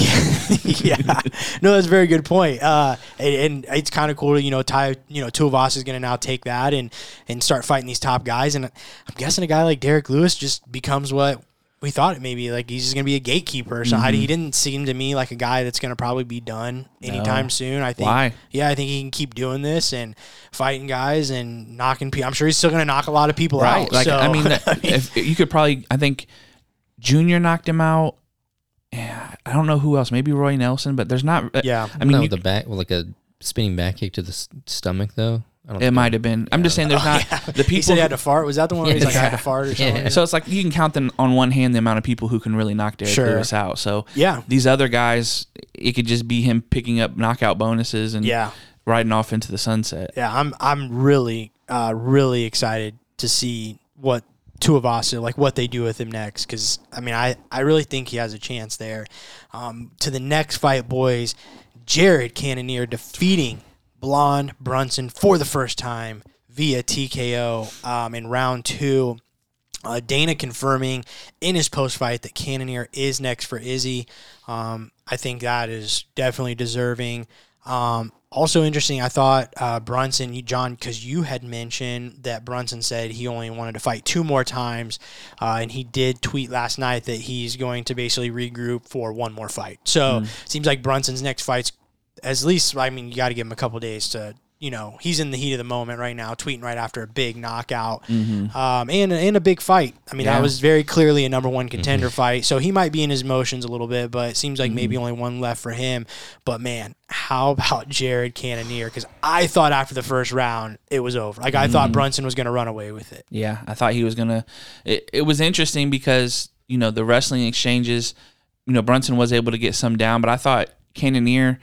yeah. No, that's a very good point. Uh, and, and it's kind of cool, you know, Ty, you know, Tuivasa is going to now take that and, and start fighting these top guys, and I'm guessing a guy like Derek Lewis just becomes Becomes what we thought it may be. Like, he's just going to be a gatekeeper. So mm-hmm. I, he didn't seem to me like a guy that's going to probably be done anytime no. soon. I think. Why? Yeah, I think he can keep doing this and fighting guys and knocking people. I'm sure he's still going to knock a lot of people right. out. Like, so, I mean, if you could probably, I think Junior knocked him out. Yeah, I don't know who else. Maybe Roy Nelson, but there's not. Yeah. I mean, no, you, the back, well, like a spinning back kick to the stomach, though. It might have been. Yeah. I'm just saying there's oh, not yeah. the people. He said he had to fart. Was that the one where he's yeah. like, I had to fart or something? Yeah. So it's like you can count them on one hand the amount of people who can really knock Derek sure. Lewis out. So yeah. these other guys, it could just be him picking up knockout bonuses and yeah. riding off into the sunset. Yeah, I'm I'm really, uh, really excited to see what Tuivasa, like what they do with him next. Because, I mean, I, I really think he has a chance there. Um, to the next fight, boys, Jared Cannonier defeating Blonde Brunson for the first time via T K O um, in round two. Uh, Dana confirming in his post-fight that Cannonier is next for Izzy. Um, I think that is definitely deserving. Um, also interesting, I thought uh, Brunson, you, John, because you had mentioned that Brunson said he only wanted to fight two more times, uh, and he did tweet last night that he's going to basically regroup for one more fight. So mm. it seems like Brunson's next fight's At least, I mean, you got to give him a couple days to, you know, he's in the heat of the moment right now, tweeting right after a big knockout mm-hmm. um, and, and a big fight. I mean, yeah. that was very clearly a number one contender mm-hmm. fight. So he might be in his emotions a little bit, but it seems like mm-hmm. maybe only one left for him. But, man, how about Jared Cannonier? Because I thought after the first round, it was over. Like, I mm-hmm. thought Brunson was going to run away with it. Yeah, I thought he was going to. It was interesting because, you know, the wrestling exchanges, you know, Brunson was able to get some down, but I thought Cannonier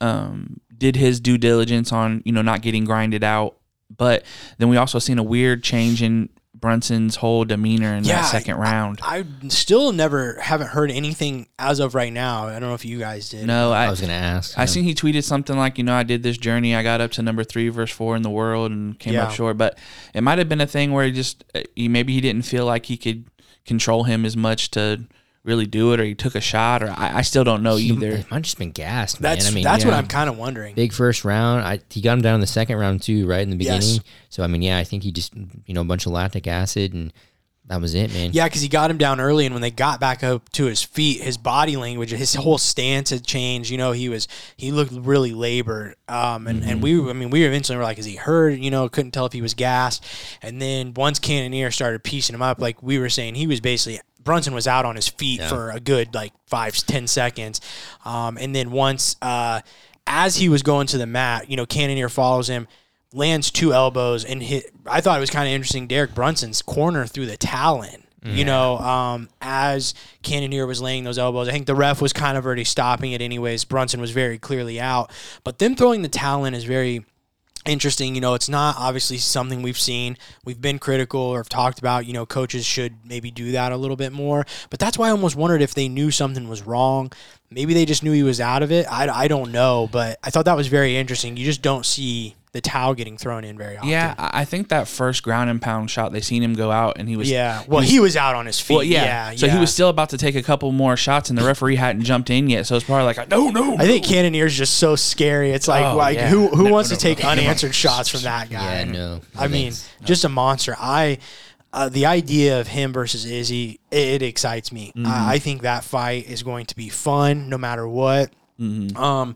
Um, did his due diligence on, you know, not getting grinded out. But then we also seen a weird change in Brunson's whole demeanor in yeah, that second round. I, I still never haven't heard anything as of right now. I don't know if you guys did. No, I, I was going to ask. I yeah. seen he tweeted something like, you know, I did this journey. I got up to number three versus four in the world and came yeah. up short. But it might have been a thing where he just he, maybe he didn't feel like he could control him as much to really do it, or he took a shot, or I, I still don't know he, either. It might have just been gassed, man. That's, I mean, that's yeah. what I'm kind of wondering. Big first round. I, he got him down in the second round, too, right in the beginning. Yes. So, I mean, yeah, I think he just, you know, a bunch of lactic acid, and that was it, man. Yeah, because he got him down early, and when they got back up to his feet, his body language, his whole stance had changed. You know, he was he looked really labored, um, and mm-hmm. and we, I mean, we eventually were like, is he hurt? You know, couldn't tell if he was gassed. And then once Cannonier started piecing him up, like we were saying, he was basically Brunson was out on his feet yeah. for a good like five, ten seconds, um, and then once uh, as he was going to the mat, you know, Cannonier follows him, lands two elbows, and hit. I thought it was kind of interesting. Derek Brunson's corner through the talon. You know, um, as Cannonier was laying those elbows, I think the ref was kind of already stopping it anyways. Brunson was very clearly out, but them throwing the talon is very interesting. You know, it's not obviously something we've seen. We've been critical or have talked about, you know, coaches should maybe do that a little bit more. But that's why I almost wondered if they knew something was wrong. Maybe they just knew he was out of it. I, I don't know, but I thought that was very interesting. You just don't see the towel getting thrown in very often. Yeah, I think that first ground and pound shot, they seen him go out, and he was... Yeah, well, he was, he was out on his feet. Well, yeah, yeah so yeah. he was still about to take a couple more shots, and the referee hadn't jumped in yet, so it's probably like, no, no, I no. think Cannonier's just so scary. It's like, oh, like yeah. who who no, wants no, to take no, unanswered no. shots from that guy? Yeah, no. I mean, no. just a monster. I... Uh, the idea of him versus Izzy, it, it excites me. Mm-hmm. Uh, I think that fight is going to be fun no matter what. Mm-hmm. Um,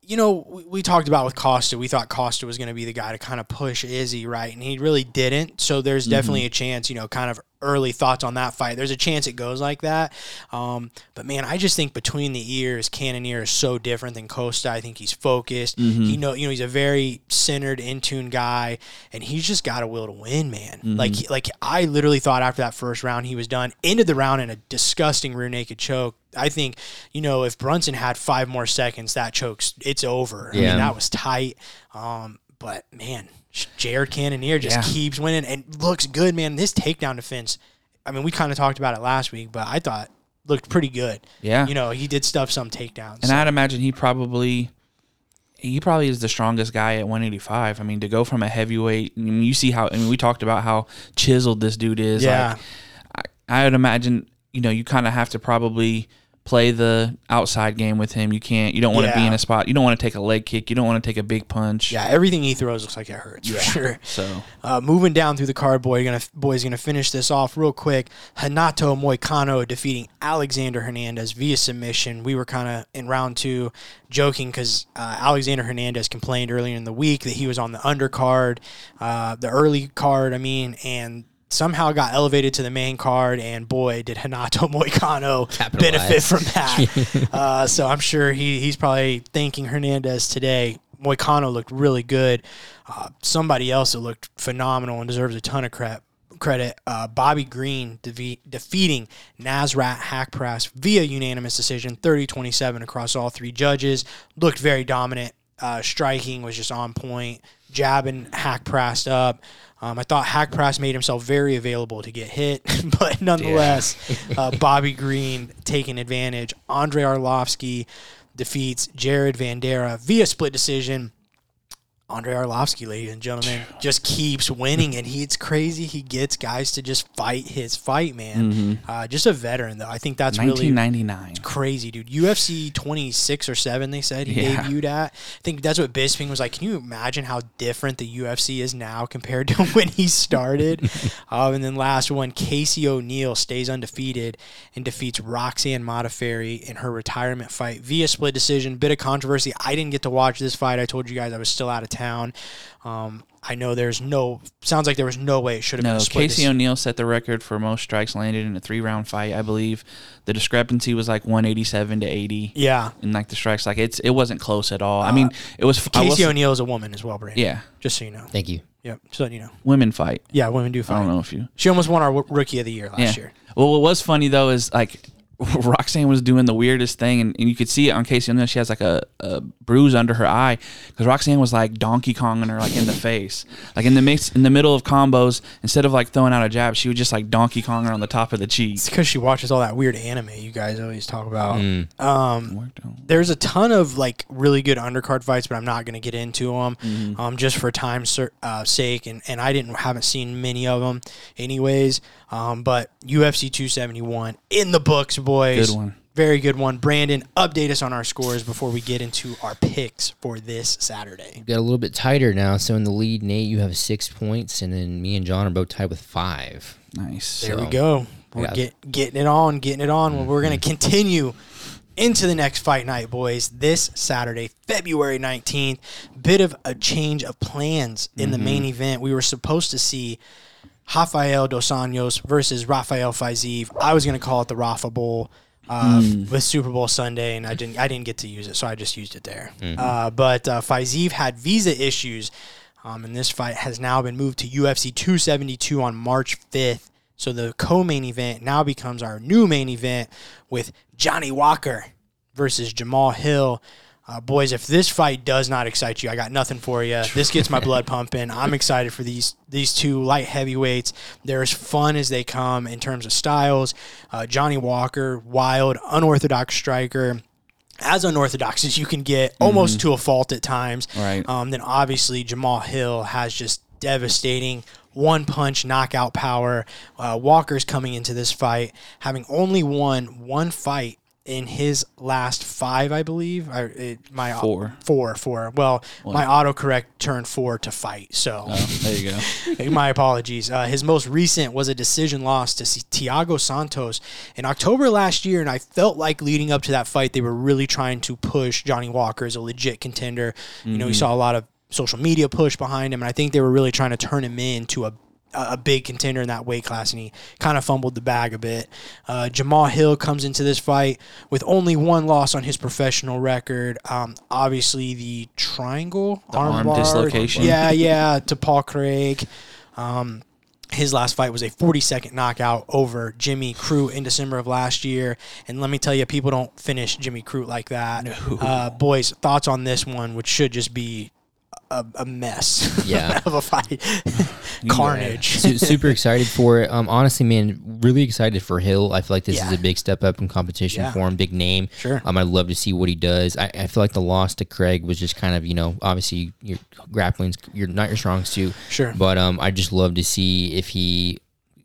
you know, we, we talked about with Costa. We thought Costa was going to be the guy to kind of push Izzy, right? And he really didn't. So there's mm-hmm. definitely a chance, you know, kind of early thoughts on that fight. There's a chance it goes like that. Um, but, man, I just think between the ears, Cannonier is so different than Costa. I think he's focused. Mm-hmm. He know, you know, he's a very centered, in-tune guy, and he's just got a will to win, man. Mm-hmm. Like, like I literally thought after that first round he was done. Ended the round in a disgusting rear naked choke. I think, you know, if Brunson had five more seconds, that choke's, it's over. Yeah. I mean, that was tight. Um, but, man, Jared Cannonier just yeah. keeps winning and looks good, man. This takedown defense, I mean, we kind of talked about it last week, but I thought looked pretty good. Yeah. You know, he did stuff some takedowns. And so. I'd imagine he probably he probably is the strongest guy at one eighty-five. I mean, to go from a heavyweight, I mean, you see how, I mean, we talked about how chiseled this dude is. Yeah. Like, I, I would imagine, you know, you kind of have to probably play the outside game with him. You can't, you don't want yeah. to be in a spot. You don't want to take a leg kick. You don't want to take a big punch. Yeah, everything he throws looks like it hurts yeah. for sure. So uh, moving down through the card, boy, gonna, boy's going to finish this off real quick. Renato Moicano defeating Alexander Hernandez via submission. We were kind of in round two joking because uh, Alexander Hernandez complained earlier in the week that he was on the undercard, uh, the early card, I mean, and somehow got elevated to the main card, and boy, did Renato Moicano benefit from that. uh, so I'm sure he he's probably thanking Hernandez today. Moicano looked really good. Uh, somebody else that looked phenomenal and deserves a ton of credit. Credit uh, Bobby Green de- defeating Nasrat Haqparast via unanimous decision, thirty twenty-seven across all three judges. Looked very dominant. Uh, striking was just on point. Jabbing Haqparast up. Um, I thought Haqparast made himself very available to get hit, but nonetheless, uh, Bobby Green taking advantage. Andre Arlovsky defeats Jared Vandera via split decision. Andre Arlovsky, ladies and gentlemen, just keeps winning, and he, it's crazy. He gets guys to just fight his fight, man. Mm-hmm. Uh, just a veteran, though. I think that's really nineteen ninety-nine. Crazy, dude. U F C twenty-six or seven, they said he yeah. debuted at. I think that's what Bisping was like. Can you imagine how different the U F C is now compared to when he started? um, and then last one, Casey O'Neill stays undefeated and defeats Roxanne Modafferi in her retirement fight via split decision. Bit of controversy. I didn't get to watch this fight. I told you guys I was still out of town. Um, I know there's no, sounds like there was no way it should have no, been a split. Casey O'Neill set the record for most strikes landed in a three round fight, I believe. The discrepancy was like one eighty-seven to eighty. Yeah. And like the strikes, like it's, it wasn't close at all. Uh, I mean, it was. Casey O'Neill is a woman as well, Brandon. Yeah. Just so you know. Thank you. Yep. Just letting you know. Women fight. Yeah, women do fight. I don't know if you. She almost won our w- rookie of the year last yeah. year. Well, what was funny though is like, Roxanne was doing the weirdest thing, and, and you could see it on Casey O'Neill. She has like a, a bruise under her eye because Roxanne was like Donkey Konging her like in the face, like in the mix, in the middle of combos. Instead of like throwing out a jab, she would just like Donkey Kong her on the top of the cheek. It's because she watches all that weird anime you guys always talk about. Mm. Um, there's a ton of like really good undercard fights, but I'm not going to get into them mm. um, just for time's uh, sake, and and I didn't haven't seen many of them, anyways. Um, but U F C two seventy-one in the books, boys. Good one. Very good one. Brandon, update us on our scores before we get into our picks for this Saturday. We've got a little bit tighter now. So in the lead, Nate, you have six points, and then me and John are both tied with five. Nice. There so, we go. We're get, getting it on, getting it on. Mm-hmm. Well, we're going to continue into the next fight night, boys. This Saturday, February nineteenth, bit of a change of plans in mm-hmm. the main event. We were supposed to see Rafael Dos Anjos versus Rafael Faizeev. I was going to call it the Rafa Bowl uh, mm. with Super Bowl Sunday, and I didn't I didn't get to use it, so I just used it there. Mm-hmm. Uh, but uh, Faizeev had visa issues, um, and this fight has now been moved to U F C two seventy-two on March fifth. So the co-main event now becomes our new main event with Johnny Walker versus Jamahal Hill. Uh, boys, if this fight does not excite you, I got nothing for you. This gets my blood pumping. I'm excited for these these two light heavyweights. They're as fun as they come in terms of styles. Uh, Johnny Walker, wild, unorthodox striker. as unorthodox as you can get, almost mm-hmm. to a fault at times. Right. Um, then obviously Jamahal Hill has just devastating one-punch knockout power. Uh, Walker's coming into this fight having only won one fight in his last five, I believe. I, it, my four. Au- four, four. Well, one. My autocorrect turned four to fight, so. Oh, there you go. My apologies. Uh, his most recent was a decision loss to Thiago Santos in October last year, and I felt like leading up to that fight, they were really trying to push Johnny Walker as a legit contender. Mm-hmm. You know, we saw a lot of social media push behind him, and I think they were really trying to turn him into a a big contender in that weight class, and he kind of fumbled the bag a bit. Uh, Jamahal Hill comes into this fight with only one loss on his professional record. Um, obviously, the triangle, the arm, arm bar, dislocation. Yeah, yeah, to Paul Craig. Um, his last fight was a forty-second knockout over Jimmy Crute in December of last year. And let me tell you, people don't finish Jimmy Crute like that. No. Uh, boys, thoughts on this one, which should just be A, a mess yeah. of a fight. Carnage. Yeah. Su- super excited for it. Um, honestly, man, really excited for Hill. I feel like this yeah. is a big step up in competition yeah. for him, big name. Sure. Um, I'd love to see what he does. I, I feel like the loss to Craig was just kind of, you know, obviously your grappling's you're not your strong suit. Sure. But um, I just love to see if he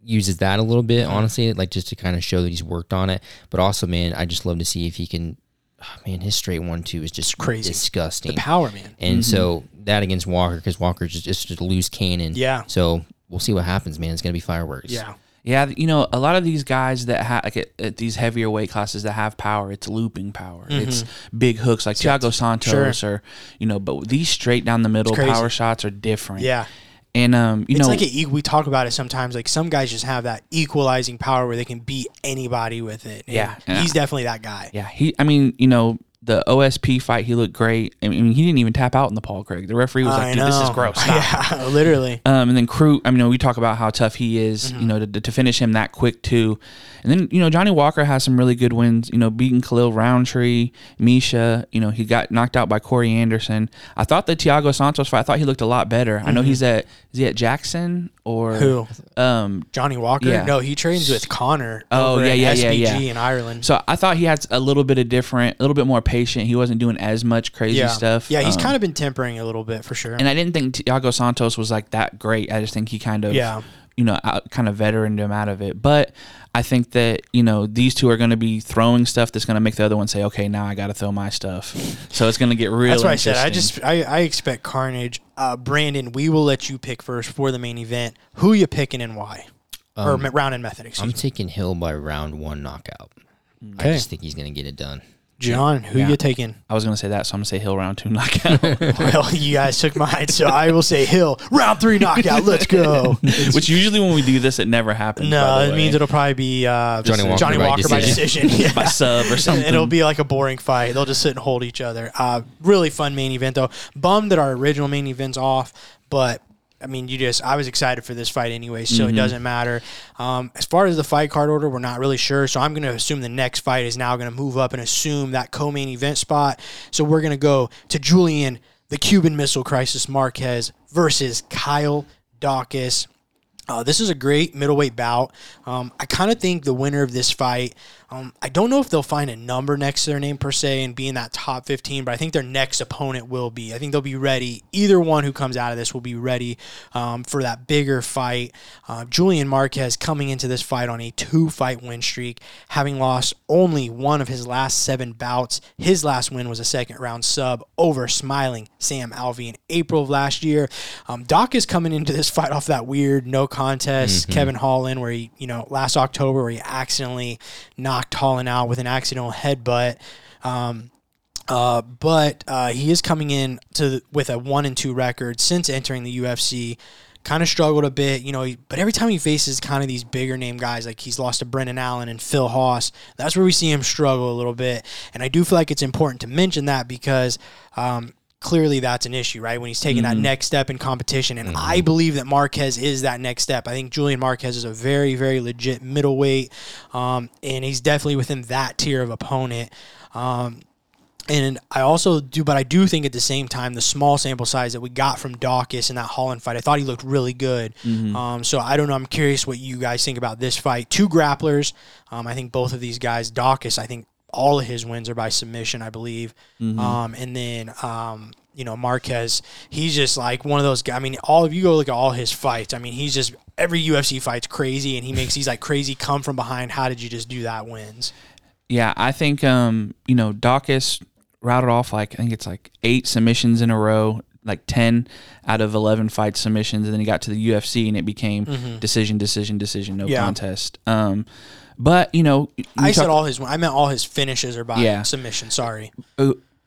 uses that a little bit, honestly, like just to kind of show that he's worked on it. But also, man, I just love to see if he can. Oh, man, his straight one two is just crazy, disgusting. The power, man. And mm-hmm. so that against Walker, because Walker's just, just, just a loose cannon. Yeah. So we'll see what happens, man. It's going to be fireworks. Yeah. Yeah, you know, a lot of these guys that have, like, at, at these heavier weight classes that have power, it's looping power. Mm-hmm. It's big hooks like Thiago Santos sure. or, you know, but these straight down the middle power shots are different. Yeah. And, um, you it's know, it's like a, we talk about it sometimes. Like, some guys just have that equalizing power where they can beat anybody with it. And yeah. And he's I, definitely that guy. Yeah. He, I mean, you know, the O S P fight, he looked great. I mean, he didn't even tap out in the Paul Craig. The referee was I like, dude, know. this is gross. Stop. Yeah, literally. Um, and then Crute, I mean, we talk about how tough he is, mm-hmm. you know, to, to finish him that quick, too. And then, you know, Johnny Walker has some really good wins, you know, beating Khalil Roundtree, Misha. You know, he got knocked out by Corey Anderson. I thought the Thiago Santos fight, I thought he looked a lot better. Mm-hmm. I know he's at, is he at Jackson or? Who? Um, Johnny Walker? Yeah. No, he trains with Connor oh, over yeah, yeah, at S B G yeah, yeah. in Ireland. So I thought he had a little bit of different, a little bit more patient. He wasn't doing as much crazy yeah. stuff. Yeah, he's um, kind of been tempering a little bit for sure. And I didn't think Thiago Santos was like that great. I just think he kind of, yeah. you know, out, kind of veteraned him out of it. But I think that, you know, these two are going to be throwing stuff that's going to make the other one say, okay, now I got to throw my stuff. So it's going to get real That's what I said. I just, I, I expect carnage. Uh, Brandon, we will let you pick first for the main event. Who you picking and why? Um, or round and method, excuse I'm me. taking Hill by round one knockout. Okay. I just think he's going to get it done. John, who yeah. you taking? I was going to say that, so I'm going to say Hill round two knockout. Well, you guys took mine, so I will say Hill round three knockout. Let's go. Which usually when we do this, it never happens. No, by the it way. means it'll probably be uh, Johnny Walker, Johnny Walker by decision. By, decision. Yeah. by sub or something. It'll be like a boring fight. They'll just sit and hold each other. Uh, really fun main event, though. Bummed that our original main event's off, but... I mean, you just, I was excited for this fight anyway, so mm-hmm. it doesn't matter. Um, as far as the fight card order, we're not really sure, so I'm going to assume the next fight is now going to move up and assume that co-main event spot. So we're going to go to Julian, the Cuban Missile Crisis Marquez versus Kyle Daukaus. Uh, this is a great middleweight bout. Um, I kind of think the winner of this fight, um, I don't know if they'll find a number next to their name per se and be in that top fifteen, but I think their next opponent will be. I think they'll be ready. Either one who comes out of this will be ready um, for that bigger fight. Uh, Julian Marquez coming into this fight on a two-fight win streak, having lost only one of his last seven bouts. His last win was a second-round sub over smiling Sam Alvey in April of last year. Um, Doc is coming into this fight off that weird no contest, mm-hmm. Kevin Holland, where he, you know, last October, where he accidentally knocked Holland out with an accidental headbutt. Um, uh, but uh, he is coming in to the, with a one and two record since entering the U F C. Kind of struggled a bit, you know, he, but every time he faces kind of these bigger name guys, like he's lost to Brendan Allen and Phil Haas, that's where we see him struggle a little bit. And I do feel like it's important to mention that because, um, clearly that's an issue, right? When he's taking mm-hmm. that next step in competition. And mm-hmm. I believe that Marquez is that next step. I think Julian Marquez is a very, very legit middleweight. Um, and he's definitely within that tier of opponent. Um, and I also do, but I do think at the same time, the small sample size that we got from Daukaus in that Holland fight, I thought he looked really good. Mm-hmm. Um, so I don't know. I'm curious what you guys think about this fight. Two grapplers. Um, I think both of these guys, Daukaus, I think, all of his wins are by submission, I believe. Mm-hmm. Um, and then, um, you know, Marquez, he's just like one of those guys. I mean, all of you go look at all his fights. I mean, he's just every U F C fight's crazy, and he makes these like crazy come from behind. How did you just do that? Wins. Yeah, I think um, you know, Daukaus routed off like I think it's like eight submissions in a row, like ten out of eleven fight submissions, and then he got to the U F C and it became mm-hmm. decision, decision, decision, no yeah. contest. Um, but you know, you I talk, said all his, I meant all his finishes are by yeah. submission. Sorry,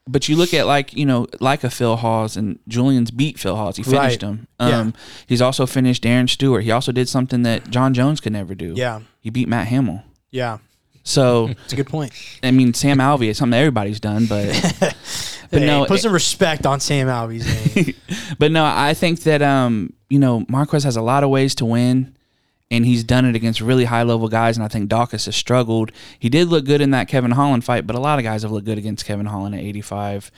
but you look at like you know, like a Phil Hawes, and Julian's beat Phil Hawes. He finished right. him. Um, yeah. He's also finished Darren Stewart. He also did something that Jon Jones could never do. Yeah, he beat Matt Hamill. Yeah. So it's a good point. I mean, Sam Alvey is something everybody's done, but, but hey, no, put some respect on Sam Alvey's name. But no, I think that um, you know, Marquez has a lot of ways to win, and he's done it against really high level guys. And I think Daukaus has struggled. He did look good in that Kevin Holland fight, but a lot of guys have looked good against Kevin Holland at eighty-five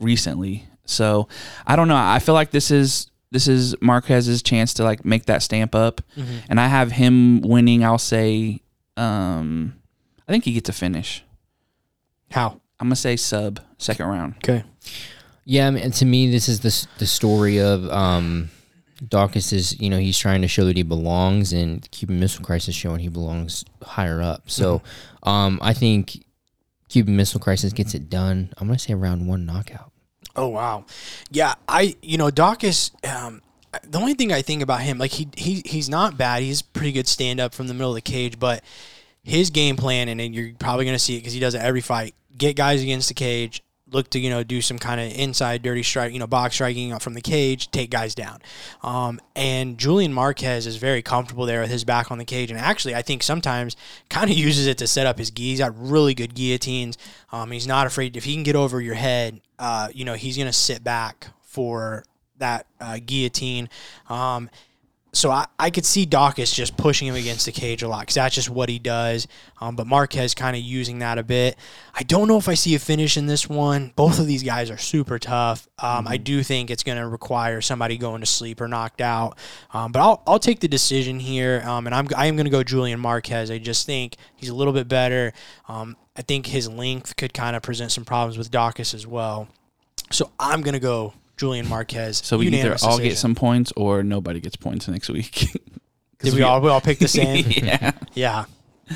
recently. So I don't know. I feel like this is. This is Marquez's chance to like make that stamp up, mm-hmm. and I have him winning. I'll say. Um, I think he gets a finish. How? I'm going to say sub, second round. Okay. Yeah, I mean, and to me, this is the the story of um, Daukaus is, you know, he's trying to show that he belongs, and Cuban Missile Crisis showing he belongs higher up. So mm-hmm. um, I think Cuban Missile Crisis gets it done. I'm going to say round one knockout. Oh, wow. Yeah, I, you know, Daukaus, um, the only thing I think about him, like, he, he he's not bad. He's pretty good stand-up from the middle of the cage, but his game plan, and you're probably going to see it because he does it every fight, get guys against the cage, look to, you know, do some kind of inside dirty strike, you know, box striking from the cage, take guys down. Um, and Julian Marquez is very comfortable there with his back on the cage. And actually, I think sometimes kind of uses it to set up his gi. He's got really good guillotines. Um, he's not afraid. If he can get over your head, uh, you know, he's going to sit back for that uh, guillotine. Um So I, I could see Daukaus just pushing him against the cage a lot because that's just what he does. Um, but Marquez kind of using that a bit. I don't know if I see a finish in this one. Both of these guys are super tough. Um, mm-hmm. I do think it's going to require somebody going to sleep or knocked out. Um, but I'll I'll take the decision here, um, and I'm I am going to go Julian Marquez. I just think he's a little bit better. Um, I think his length could kind of present some problems with Daukaus as well. So I'm going to go Julian Marquez. So we either all decision. Get some points or nobody gets points next week. Did we, we all we all pick the same? Yeah. Yeah.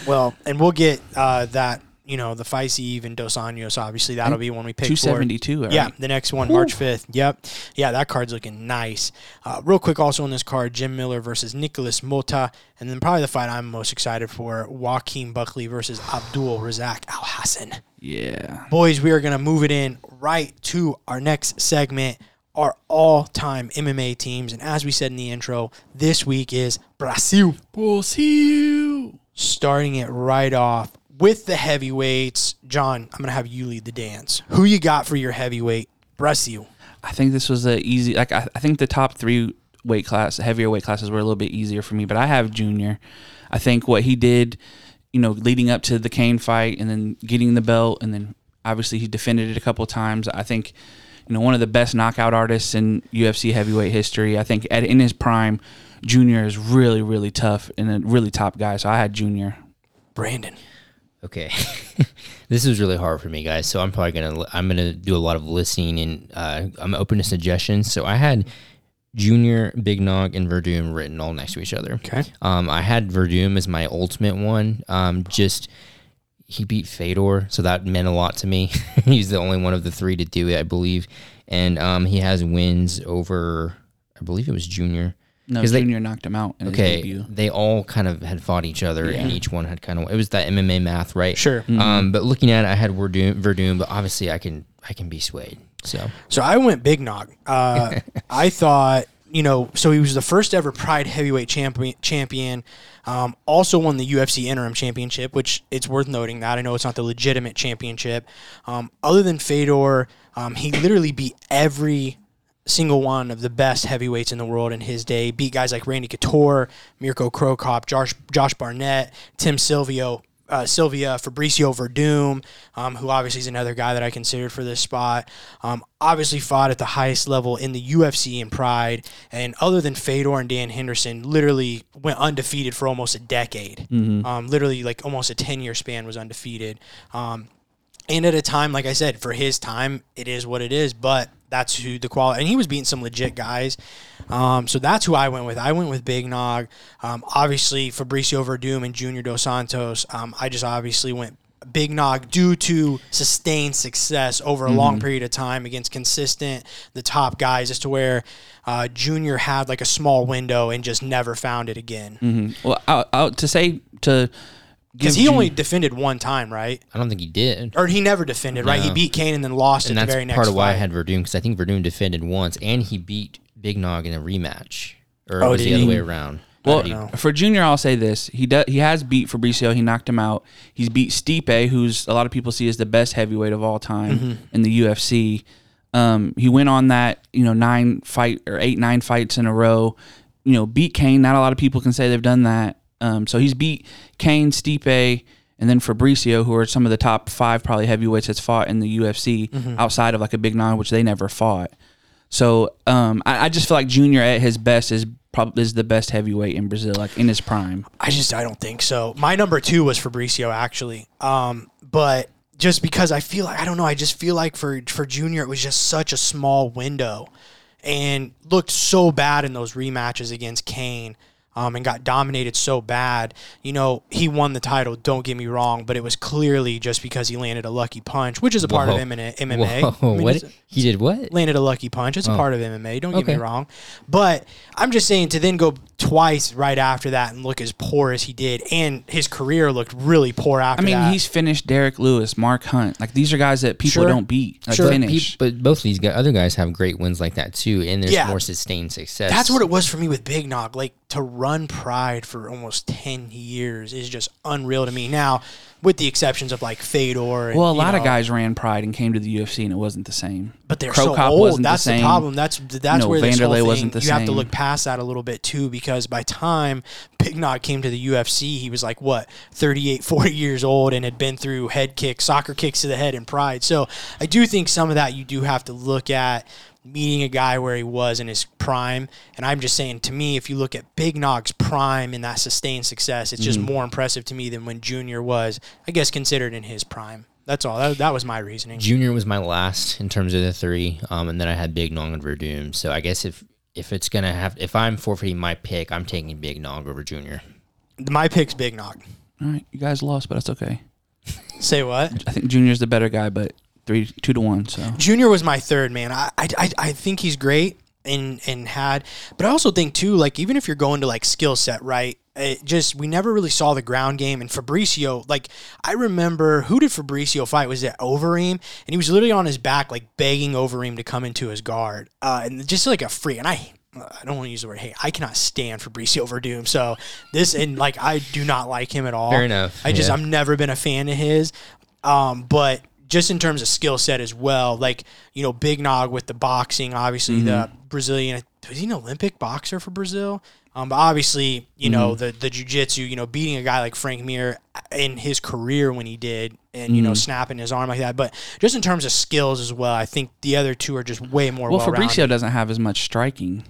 Well, and we'll get uh, that, you know, the Feisty Eve and Dos Anjos, obviously. That'll be when we pick two seventy-two. Right? Yeah, the next one, Ooh. March fifth. Yep. Yeah, that card's looking nice. Uh, real quick, also on this card, Jim Miller versus Nicholas Mota. And then probably the fight I'm most excited for, Joaquin Buckley versus Abdul Razak Al Hassan. Yeah. Boys, we are going to move it in right to our next segment, our all-time M M A teams. And as we said in the intro, this week is Brazil. Brazil. Starting it right off with the heavyweights. John, I'm going to have you lead the dance. Who you got for your heavyweight, Brazil? I think this was an easy, like, I, I think the top three weight class, heavier weight classes were a little bit easier for me, but I have Junior. I think what he did, you know, leading up to the Cain fight and then getting the belt, and then obviously he defended it a couple of times. I think, you know, one of the best knockout artists in U F C heavyweight history. I think at, in his prime, Junior is really, really tough and a really top guy. So I had Junior. Brandon. Okay. This is really hard for me, guys. So I'm probably going to, I'm going to do a lot of listening, and uh, I'm open to suggestions. So I had Junior, Big Nog, and Werdum written all next to each other. Okay. Um, I had Werdum as my ultimate one. Um, just... He beat Fedor, so that meant a lot to me. He's the only one of the three to do it, I believe. And um, he has wins over, I believe it was Junior. No, Junior they, knocked him out in okay, his debut. They all kind of had fought each other, yeah. and each one had kind of, it was that M M A math, right? Sure. Mm-hmm. Um, but looking at it, I had Werdum, Werdum, but obviously I can I can be swayed. So so I went Big Nog. Uh, I thought, you know, so he was the first ever Pride heavyweight champion, champion. Um, also won the U F C interim championship, which it's worth noting that. I know it's not the legitimate championship. Um, other than Fedor, um, he literally beat every single one of the best heavyweights in the world in his day. Beat guys like Randy Couture, Mirko Krokop, Josh, Josh Barnett, Tim Silvio, uh, Silvia, Fabricio Werdum, um, who obviously is another guy that I considered for this spot. Um, obviously fought at the highest level in the U F C and Pride, and other than Fedor and Dan Henderson, literally went undefeated for almost a decade. Mm-hmm. Um, literally, like, almost a ten-year span was undefeated. Um, And at a time, like I said, for his time, it is what it is. But that's who the quality, and he was beating some legit guys. Um, so that's who I went with. I went with Big Nog. Um, obviously, Fabricio Werdum and Junior Dos Santos. Um, I just obviously went Big Nog due to sustained success over a mm-hmm. long period of time against consistent, the top guys, as to where uh, Junior had like a small window and just never found it again. Mm-hmm. Well, I'll, I'll, to say to. Because he only defended one time, right? I don't think he did. Or he never defended, no. right? He beat Cain and then lost and at the very next fight. And that's part of why I had Werdum, because I think Werdum defended once, and he beat Big Nog in a rematch. Or oh, it was the he? other way around. Well, for Junior, I'll say this. He does, he has beat Fabricio. He knocked him out. He's beat Stipe, who's a lot of people see as the best heavyweight of all time mm-hmm. in the U F C. Um, he went on that, you know, nine fight or eight, nine fights in a row. You know, beat Cain. Not a lot of people can say they've done that. Um, so he's beat Cain, Stipe, and then Fabricio, who are some of the top five probably heavyweights that's fought in the U F C mm-hmm. outside of like a Big Nine, which they never fought. So um, I, I just feel like Junior at his best is probably is the best heavyweight in Brazil, like in his prime. I just I don't think so. My number two was Fabricio actually, um, but just because I feel like I don't know, I just feel like for for Junior it was just such a small window, and looked so bad in those rematches against Cain. Um, and got dominated so bad. You know, he won the title, don't get me wrong, but it was clearly just because he landed a lucky punch, which is a part Whoa. of M M A. Whoa. I mean, what? He did what? Landed a lucky punch. It's oh. a part of M M A, don't okay. get me wrong. But I'm just saying, to then go twice right after that and look as poor as he did, and his career looked really poor after that. I mean, that. He's finished Derek Lewis, Mark Hunt. Like, these are guys that people sure. don't beat. Like, sure. finish. But, but both of these guys, other guys have great wins like that, too, and there's yeah. more sustained success. That's what it was for me with Big Nog. Like, to run Pride for almost ten years is just unreal to me. Now, with the exceptions of like Fedor. And, well, a lot you know, of guys ran Pride and came to the U F C and it wasn't the same. But they're Krokop so old. That's the, the problem. That's that's no, where this whole thing, wasn't the you same. Have to look past that a little bit too, because by time Big Nog came to the U F C, he was like, what, thirty-eight, forty years old and had been through head kicks, soccer kicks to the head in Pride. So I do think some of that you do have to look at. Meeting a guy where he was in his prime. And I'm just saying, to me, if you look at Big Nog's prime and that sustained success, it's just mm. more impressive to me than when Junior was, I guess, considered in his prime. That's all. That, that was my reasoning. Junior was my last in terms of the three, um, and then I had Big Nog and Werdum. So I guess if, if it's going to have – if I'm forfeiting my pick, I'm taking Big Nog over Junior. My pick's Big Nog. All right. You guys lost, but that's okay. Say what? I think Junior's the better guy, but – Three, two to one. So Junior was my third man. I, I, I think he's great and and had, but I also think too, like even if you're going to like skill set, right? It just we never really saw the ground game. And Fabricio, like I remember, who did Fabricio fight? Was it Overeem? And he was literally on his back, like begging Overeem to come into his guard, uh, and just like a freak. And I. I don't want to use the word hate. I cannot stand Fabricio Werdum. So this and like I do not like him at all. Fair enough. I just yeah. I've never been a fan of his, um, but. Just in terms of skill set as well, like, you know, Big Nog with the boxing, obviously mm-hmm. the Brazilian, is he an Olympic boxer for Brazil? Um, but obviously, you mm-hmm. know, the, the jiu-jitsu, you know, beating a guy like Frank Mir in his career when he did and, mm-hmm. you know, snapping his arm like that. But just in terms of skills as well, I think the other two are just way more well well-rounded. Fabricio doesn't have as much striking.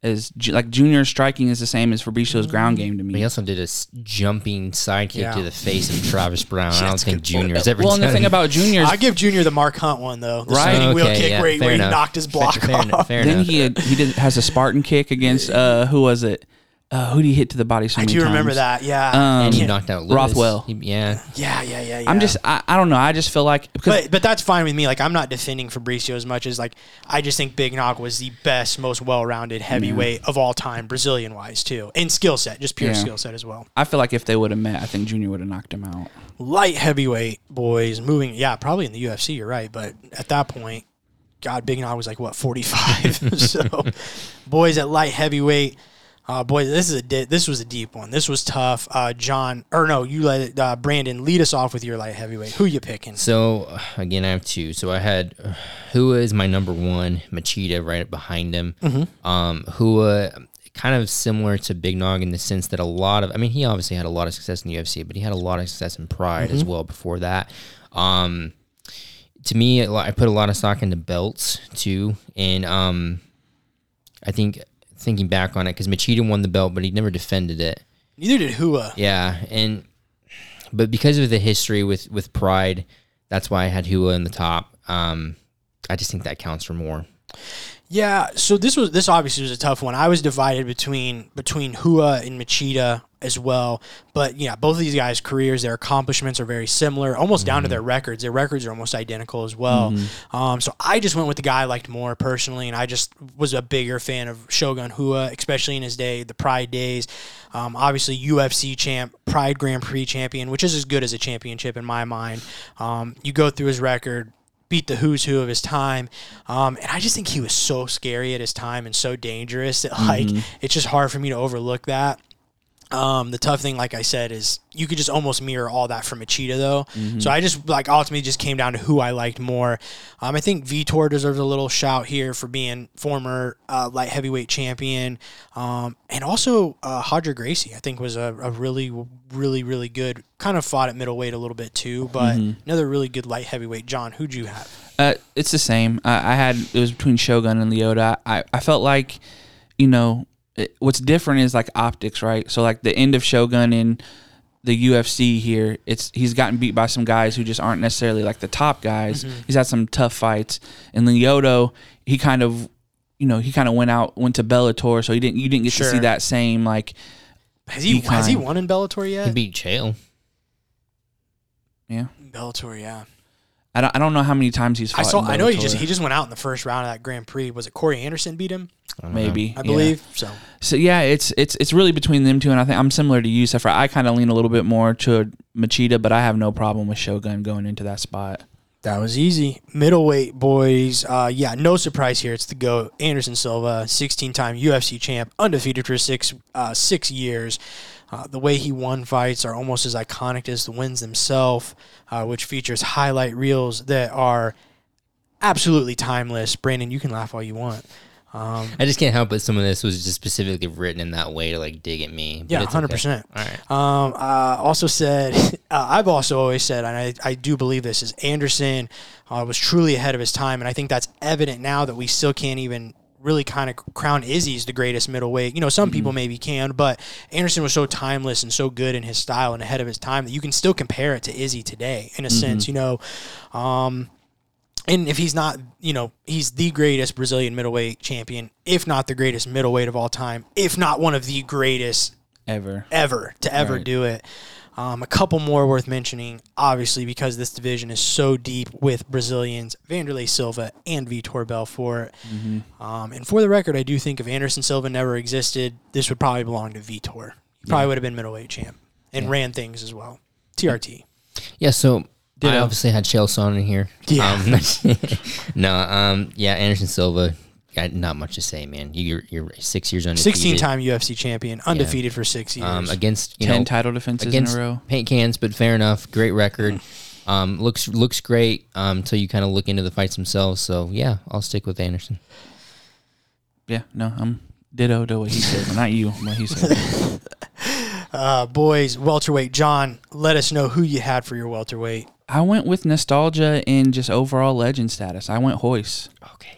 As like Junior's striking is the same as Fabricio's ground game to me. He also did a s- jumping sidekick yeah. to the face of Travis Brown. I don't think Junior's ever. Well, done. And the thing about Junior's, I give Junior the Mark Hunt one though, the right? Spinning okay, wheel kick yeah, where, he, where he knocked his block fair, fair off. Enough, then enough. he had, he did, has a Spartan kick against uh, who was it? Uh, who did he hit to the body? So many I do times? remember that. Yeah, um, and he knocked out Lewis. Rothwell. He, yeah. yeah, yeah, yeah, yeah. I'm just, I, I don't know. I just feel like, but but that's fine with me. Like I'm not defending Fabricio as much as like I just think Big Nog was the best, most well-rounded heavyweight yeah. of all time, Brazilian-wise too, and skill set, just pure yeah. skill set as well. I feel like if they would have met, I think Junior would have knocked him out. Light heavyweight boys moving, yeah, probably in the U F C. You're right, but at that point, God, Big Nog was like what forty-five. So boys at light heavyweight. Uh, boy, this is a di- this was a deep one. This was tough. Uh, John, or no, you let it, uh, Brandon lead us off with your light heavyweight. Who you picking? So again, I have two. So I had uh, Hua is my number one, Machida right behind him. Mm-hmm. Um, Hua kind of similar to Big Nog in the sense that a lot of, I mean, he obviously had a lot of success in the U F C, but he had a lot of success in Pride mm-hmm. as well before that. Um, to me, I put a lot of stock into belts too, and um, I think. Thinking back on it, because Machida won the belt, but he never defended it. Neither did Hua. Yeah, and but because of the history with, with Pride, That's why I had Hua in the top. Um, I just think that counts for more. Yeah, so this was this obviously was a tough one. I was divided between between Hua and Machida as well. But, yeah, both of these guys' careers, their accomplishments are very similar, almost mm-hmm. down to their records. Their records are almost identical as well. Mm-hmm. Um, so I just went with the guy I liked more personally, and I just was a bigger fan of Shogun Rua, especially in his day, the Pride days. Um, obviously, U F C champ, Pride Grand Prix champion, which is as good as a championship in my mind. Um, you go through his record, beat the who's who of his time. Um, and I just think he was so scary at his time and so dangerous that, like, mm-hmm. it's just hard for me to overlook that. Um, the tough thing, like I said, is you could just almost mirror all that from Machida, though. Mm-hmm. So I just, like, ultimately just came down to who I liked more. Um, I think Vitor deserves a little shout here for being former uh, light heavyweight champion. Um, and also uh, Royce Gracie, I think, was a, a really, really, really good, kind of fought at middleweight a little bit, too. But mm-hmm. another really good light heavyweight. John, who'd you have? Uh, it's the same. Uh, I had, it was between Shogun and Lyoto. I, I felt like, you know, what's different is like optics, right? So like the end of Shogun in the U F C here, it's he's gotten beat by some guys who just aren't necessarily like the top guys. Mm-hmm. He's had some tough fights. And Lyoto, he kind of, you know, he kind of went out, went to Bellator, so he didn't, you didn't get sure. to see that same like. Has he econ. has he won in Bellator yet? He beat Chael. Yeah, Bellator, yeah. I don't, I don't know how many times he's fought. I saw. I know he just he just went out in the first round of that Grand Prix. Was it Corey Anderson beat him? I Maybe know. I believe yeah. so. So yeah, it's it's it's really between them two, and I think I'm similar to you, Sefra. I kind of lean a little bit more to Machida, but I have no problem with Shogun going into that spot. That was easy. Middleweight, boys. Uh, yeah, no surprise here. It's the GOAT, Anderson Silva, sixteen-time U F C champ, undefeated for six uh, six years. Uh, the way he won fights are almost as iconic as the wins themselves, uh, which features highlight reels that are absolutely timeless. Brandon, you can laugh all you want. Um, I just can't help but some of this was just specifically written in that way to like dig at me. But yeah, it's one hundred percent. Okay. All right. Um, I also said, uh, I've also always said, and I, I do believe this, is Anderson uh, was truly ahead of his time, and I think that's evident now that we still can't even really kind of crown Izzy's the greatest middleweight. You know, some mm-hmm. people maybe can, but Anderson was so timeless and so good in his style and ahead of his time that you can still compare it to Izzy today in a mm-hmm. sense, you know. Um, and if he's not, you know, he's the greatest Brazilian middleweight champion, if not the greatest middleweight of all time, if not one of the greatest ever, ever to ever right. do it. Um, a couple more worth mentioning, obviously, because this division is so deep with Brazilians, Vanderlei Silva and Vitor Belfort. Mm-hmm. Um, and for the record, I do think if Anderson Silva never existed, this would probably belong to Vitor. He probably yeah. would have been middleweight champ and yeah. ran things as well. T R T. Yeah, so Ditto. I obviously had Chael Sonnen in here. Yeah. Um, no, um, yeah, Anderson Silva. Got not much to say, man. You're, you're six years undefeated. sixteen-time U F C champion, undefeted yeah. for six years. Um, against you ten know, title defenses in a row. Paint cans, but fair enough. Great record. Mm. Um, looks looks great until um, you kind of look into the fights themselves. So yeah, I'll stick with Anderson. Yeah, no, I'm ditto to what he said. Not you, what he said. uh, boys, welterweight. John, let us know who you had for your welterweight. I went with nostalgia and just overall legend status. I went Royce. Okay.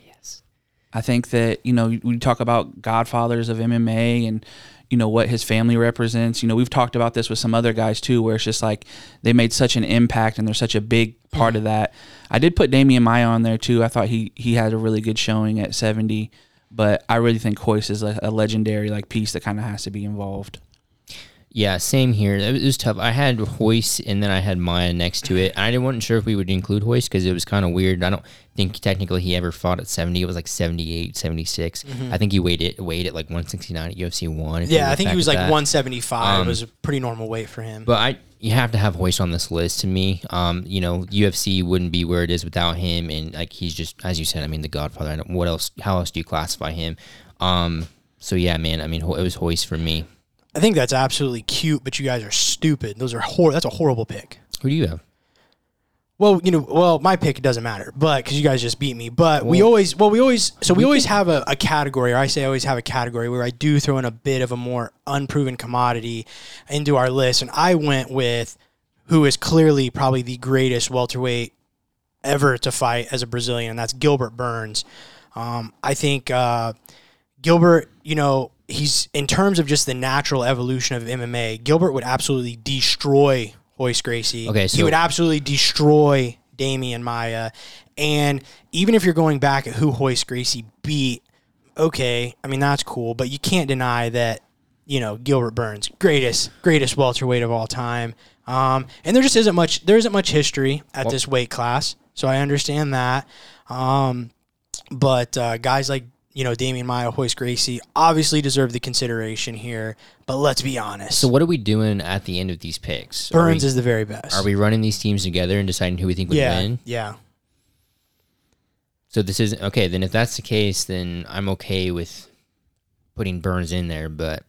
I think that, you know, we talk about godfathers of M M A and, you know, what his family represents. You know, we've talked about this with some other guys, too, where it's just like they made such an impact and they're such a big part mm-hmm. of that. I did put Damian Maia on there, too. I thought he, he had a really good showing at seventy, but I really think Royce is a, a legendary, like, piece that kind of has to be involved. Yeah, same here. It was tough. I had Royce, and then I had Maia next to it. I wasn't sure if we would include Royce because it was kind of weird. I don't think technically he ever fought at seventy. It was like seventy-eight, seventy-six. Mm-hmm. I think he weighed it, weighed it like one sixty-nine at U F C one. Yeah, I think he was like that. one seventy-five. Um, it was a pretty normal weight for him. But I, you have to have Royce on this list to me. Um, you know, U F C wouldn't be where it is without him. And like he's just, as you said, I mean, the godfather. I don't, what else? How else do you classify him? Um, so, yeah, man, I mean, it was Royce for me. I think that's absolutely cute, but you guys are stupid. Those are hor- That's a horrible pick. Who do you have? Well, you know, well, my pick doesn't matter, but because you guys just beat me. But well, we always, well, we always, so we, we always have a, a category, or I say I always have a category where I do throw in a bit of a more unproven commodity into our list, and I went with who is clearly probably the greatest welterweight ever to fight as a Brazilian, and that's Gilbert Burns. Um, I think uh, Gilbert, you know, he's in terms of just the natural evolution of M M A. Gilbert would absolutely destroy Royce Gracie. Okay, so he would absolutely destroy Damian Maia. And even if you're going back at who Royce Gracie beat, okay, I mean, that's cool, but you can't deny that, you know, Gilbert Burns, greatest, greatest welterweight of all time. Um, and there just isn't much, there isn't much history at well, this weight class, so I understand that. Um, but uh, guys like, you know, Damian Maia, Royce Gracie obviously deserve the consideration here, but let's be honest. So what are we doing at the end of these picks? Burns we, is the very best. Are we running these teams together and deciding who we think would yeah, win? Yeah. So this isn't, okay, then if that's the case, then I'm okay with putting Burns in there, but.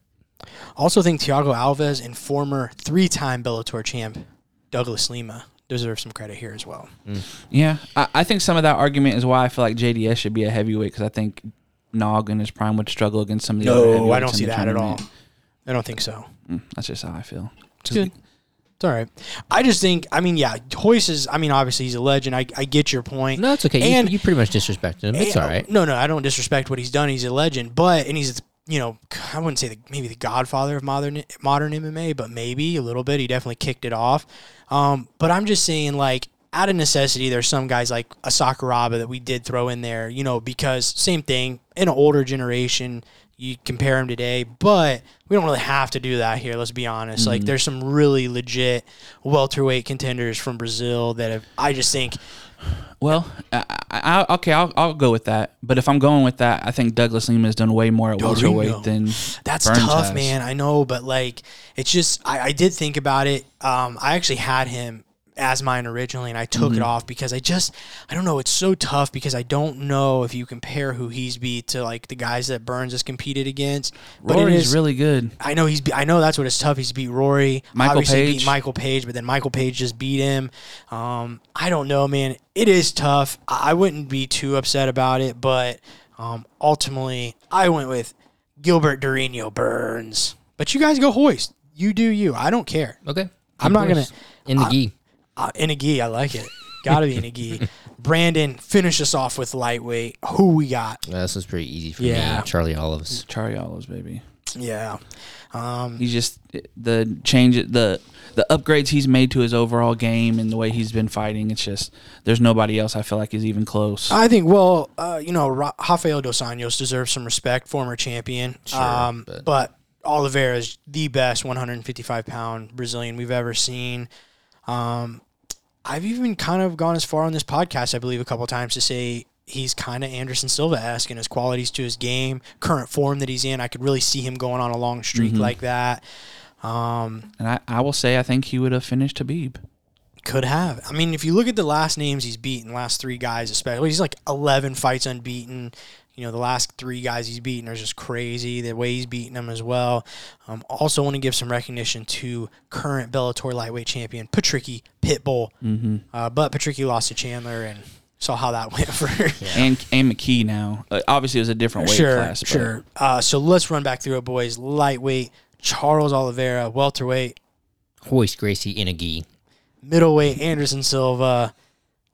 I also think Thiago Alves and former three-time Bellator champ Douglas Lima deserve some credit here as well. Mm. Yeah, I, I think some of that argument is why I feel like J D S should be a heavyweight, because I think Nog in his prime would struggle against some of the no, other No, I don't see that at all. I don't think so. Mm, that's just how I feel. It's good. It's all right. I just think, I mean, yeah, Royce is, I mean, obviously he's a legend. I, I get your point. No, it's okay. And, you, you pretty much disrespected him. It's and, all right. No, no, I don't disrespect what he's done. He's a legend. But, and he's, you know, I wouldn't say the, maybe the godfather of modern modern M M A, but maybe a little bit. He definitely kicked it off. Um, but I'm just saying, like, out of necessity, there's some guys like a Sakuraba that we did throw in there, you know, because same thing, in an older generation, you compare him today, but we don't really have to do that here, let's be honest. Mm-hmm. Like, there's some really legit welterweight contenders from Brazil that have, I just think... Well, I, I, okay, I'll, I'll go with that, but if I'm going with that, I think Douglas Lima has done way more at welterweight than That's Burns tough, has. Man, I know, but, like, it's just, I, I did think about it. Um, I actually had him as mine originally, and I took mm-hmm. it off because I just, I don't know, it's so tough because I don't know if you compare who he's beat to, like, the guys that Burns has competed against. But Rory's is, really good. I know he's, I know that's what it's tough. He's beat Rory. Michael obviously Page. Beat Michael Page, but then Michael Page just beat him. Um, I don't know, man. It is tough. I wouldn't be too upset about it, but um, ultimately, I went with Gilbert Durino Burns. But you guys go hoist. You do you. I don't care. Okay. I'm not going to. In the gi. Uh, Inagi, I like it. Gotta be Inagi. Brandon, finish us off with lightweight. Who we got? Yeah, this was pretty easy for yeah. me. Charlie Olives. Charlie Olives, baby. Yeah. Um, he's just the change, the the upgrades he's made to his overall game and the way he's been fighting. It's just there's nobody else I feel like is even close. I think. Well, uh, you know, Rafael Dos Anjos deserves some respect, former champion. Sure, um, but, but Oliveira is the best one fifty-five pound Brazilian we've ever seen. Um, I've even kind of gone as far on this podcast, I believe, a couple of times to say he's kind of Anderson Silva-esque in his qualities to his game, current form that he's in. I could really see him going on a long streak mm-hmm. like that. Um, and I, I will say I think he would have finished Khabib. Could have. I mean, if you look at the last names he's beaten, last three guys especially, he's like eleven fights unbeaten. You know, the last three guys he's beaten are just crazy, the way he's beaten them as well. Um, also want to give some recognition to current Bellator lightweight champion, Patricky Pitbull. Mm-hmm. Uh, but Patricky lost to Chandler and saw how that went for her. Yeah. And, and McKee now. Uh, obviously, it was a different weight sure, class. But. Sure, uh, so let's run back through it, boys. Lightweight, Charles Oliveira. Welterweight, Royce Gracie Inagi. Middleweight, Anderson Silva.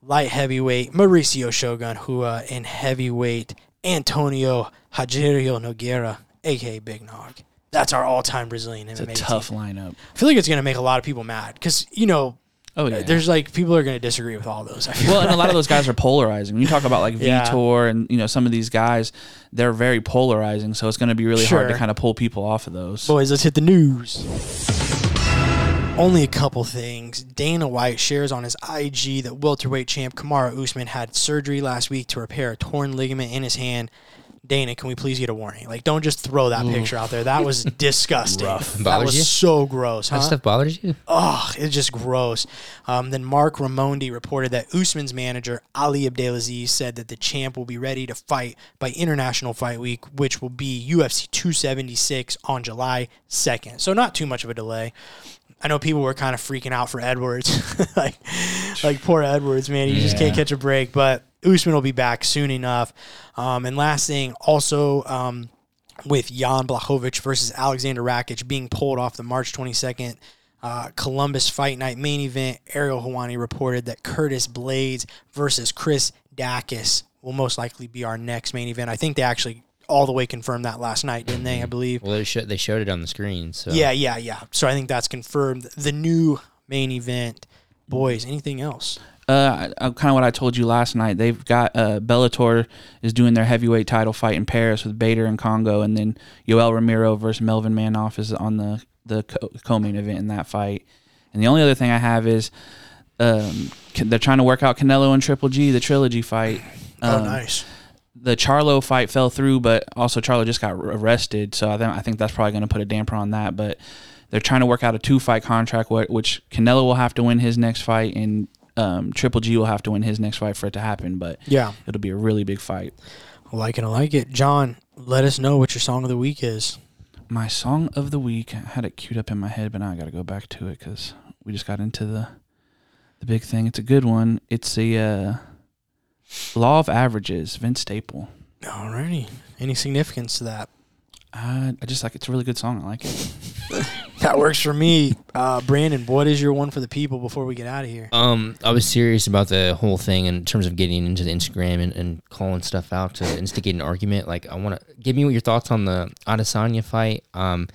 Light heavyweight, Mauricio Shogun Rua. And heavyweight, Antonio Rogerio Nogueira, a k a. Big Nog. That's our all-time Brazilian it's M M A. It's a tough team. Lineup. I feel like it's going to make a lot of people mad because, you know, oh, yeah. there's like people are going to disagree with all those. I feel well, like. And a lot of those guys are polarizing. When you talk about like yeah. Vitor and, you know, some of these guys, they're very polarizing, so it's going to be really sure. hard to kind of pull people off of those. Boys, let's hit the news. Only a couple things. Dana White shares on his I G that welterweight champ Kamaru Usman had surgery last week to repair a torn ligament in his hand. Dana, can we please get a warning? Like, don't just throw that Ooh. picture out there. That was disgusting. That bothers was you? So gross. Huh? That stuff bothers you? Oh, it's just gross. Um, then Mark Ramondi reported that Usman's manager, Ali Abdelaziz, said that the champ will be ready to fight by International Fight Week, which will be U F C two seventy-six on July second. So not too much of a delay. I know people were kind of freaking out for Edwards. like, like poor Edwards, man. He yeah. just can't catch a break. But Usman will be back soon enough. Um, and last thing, also um, with Jan Blachowicz versus Alexander Rakic being pulled off the March twenty-second uh, Columbus Fight Night main event, Ariel Helwani reported that Curtis Blaydes versus Chris Dacus will most likely be our next main event. I think they actually... all the way confirmed that last night, didn't they, I believe? Well, they, sh- they showed it on the screen. So Yeah, yeah, yeah. So I think that's confirmed. The new main event. Boys, anything else? uh, kind of what I told you last night. They've got uh, Bellator is doing their heavyweight title fight in Paris with Bader and Congo, and then Yoel Romero versus Melvin Manoff is on the the co-main event in that fight. And the only other thing I have is um, they're trying to work out Canelo and Triple G, the trilogy fight. Um, oh, nice. The Charlo fight fell through, but also Charlo just got arrested, so I, th- I think that's probably going to put a damper on that. But they're trying to work out a two-fight contract, which Canelo will have to win his next fight, and um, Triple G will have to win his next fight for it to happen. But yeah, it'll be a really big fight. I like it, I like it. John, let us know what your song of the week is. My song of the week, I had it queued up in my head, but now I got to go back to it because we just got into the the big thing. It's a good one. It's the uh, Law of Averages, Vince Staple. Alrighty. Any significance to that? Uh, I just like it's a really good song. I like it. That works for me. Uh, Brandon, what is your one for the people before we get out of here? Um, I was serious about the whole thing in terms of getting into the Instagram and, and calling stuff out to instigate an argument. Like, I want to give me your thoughts on the Adesanya fight. Um,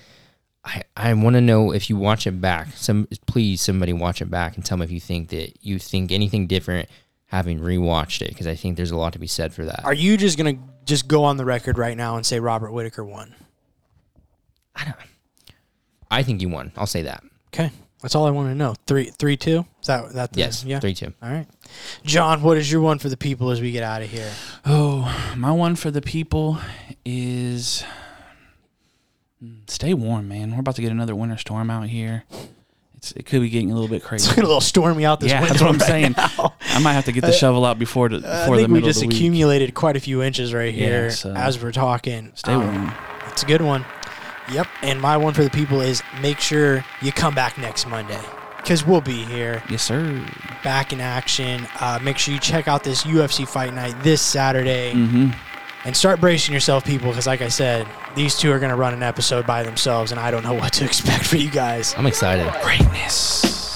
I, I want to know if you watch it back. Some please, somebody watch it back and tell me if you think that you think anything different having rewatched it, because I think there's a lot to be said for that. Are you just gonna just go on the record right now and say Robert Whittaker won? I don't. I think you won. I'll say that. Okay, that's all I want to know. Three, three, two. Is that that? The, yes. Yeah. Three, two. All right, John. What is your one for the people as we get out of here? Oh, my one for the people is stay warm, man. We're about to get another winter storm out here. It's, it could be getting a little bit crazy. It's getting a little stormy out this yeah, winter. Yeah, that's what I'm right saying. Now. I might have to get the shovel out before the, before uh, I think the middle we just of the accumulated week. Quite a few inches right here yeah, so as we're talking. Stay warm. Um, that's a good one. Yep, and my one for the people is make sure you come back next Monday because we'll be here. Yes, sir. Back in action. Uh, make sure you check out this U F C Fight Night this Saturday. Mm-hmm. And start bracing yourself, people, because like I said, these two are going to run an episode by themselves, and I don't know what to expect for you guys. I'm excited. Greatness.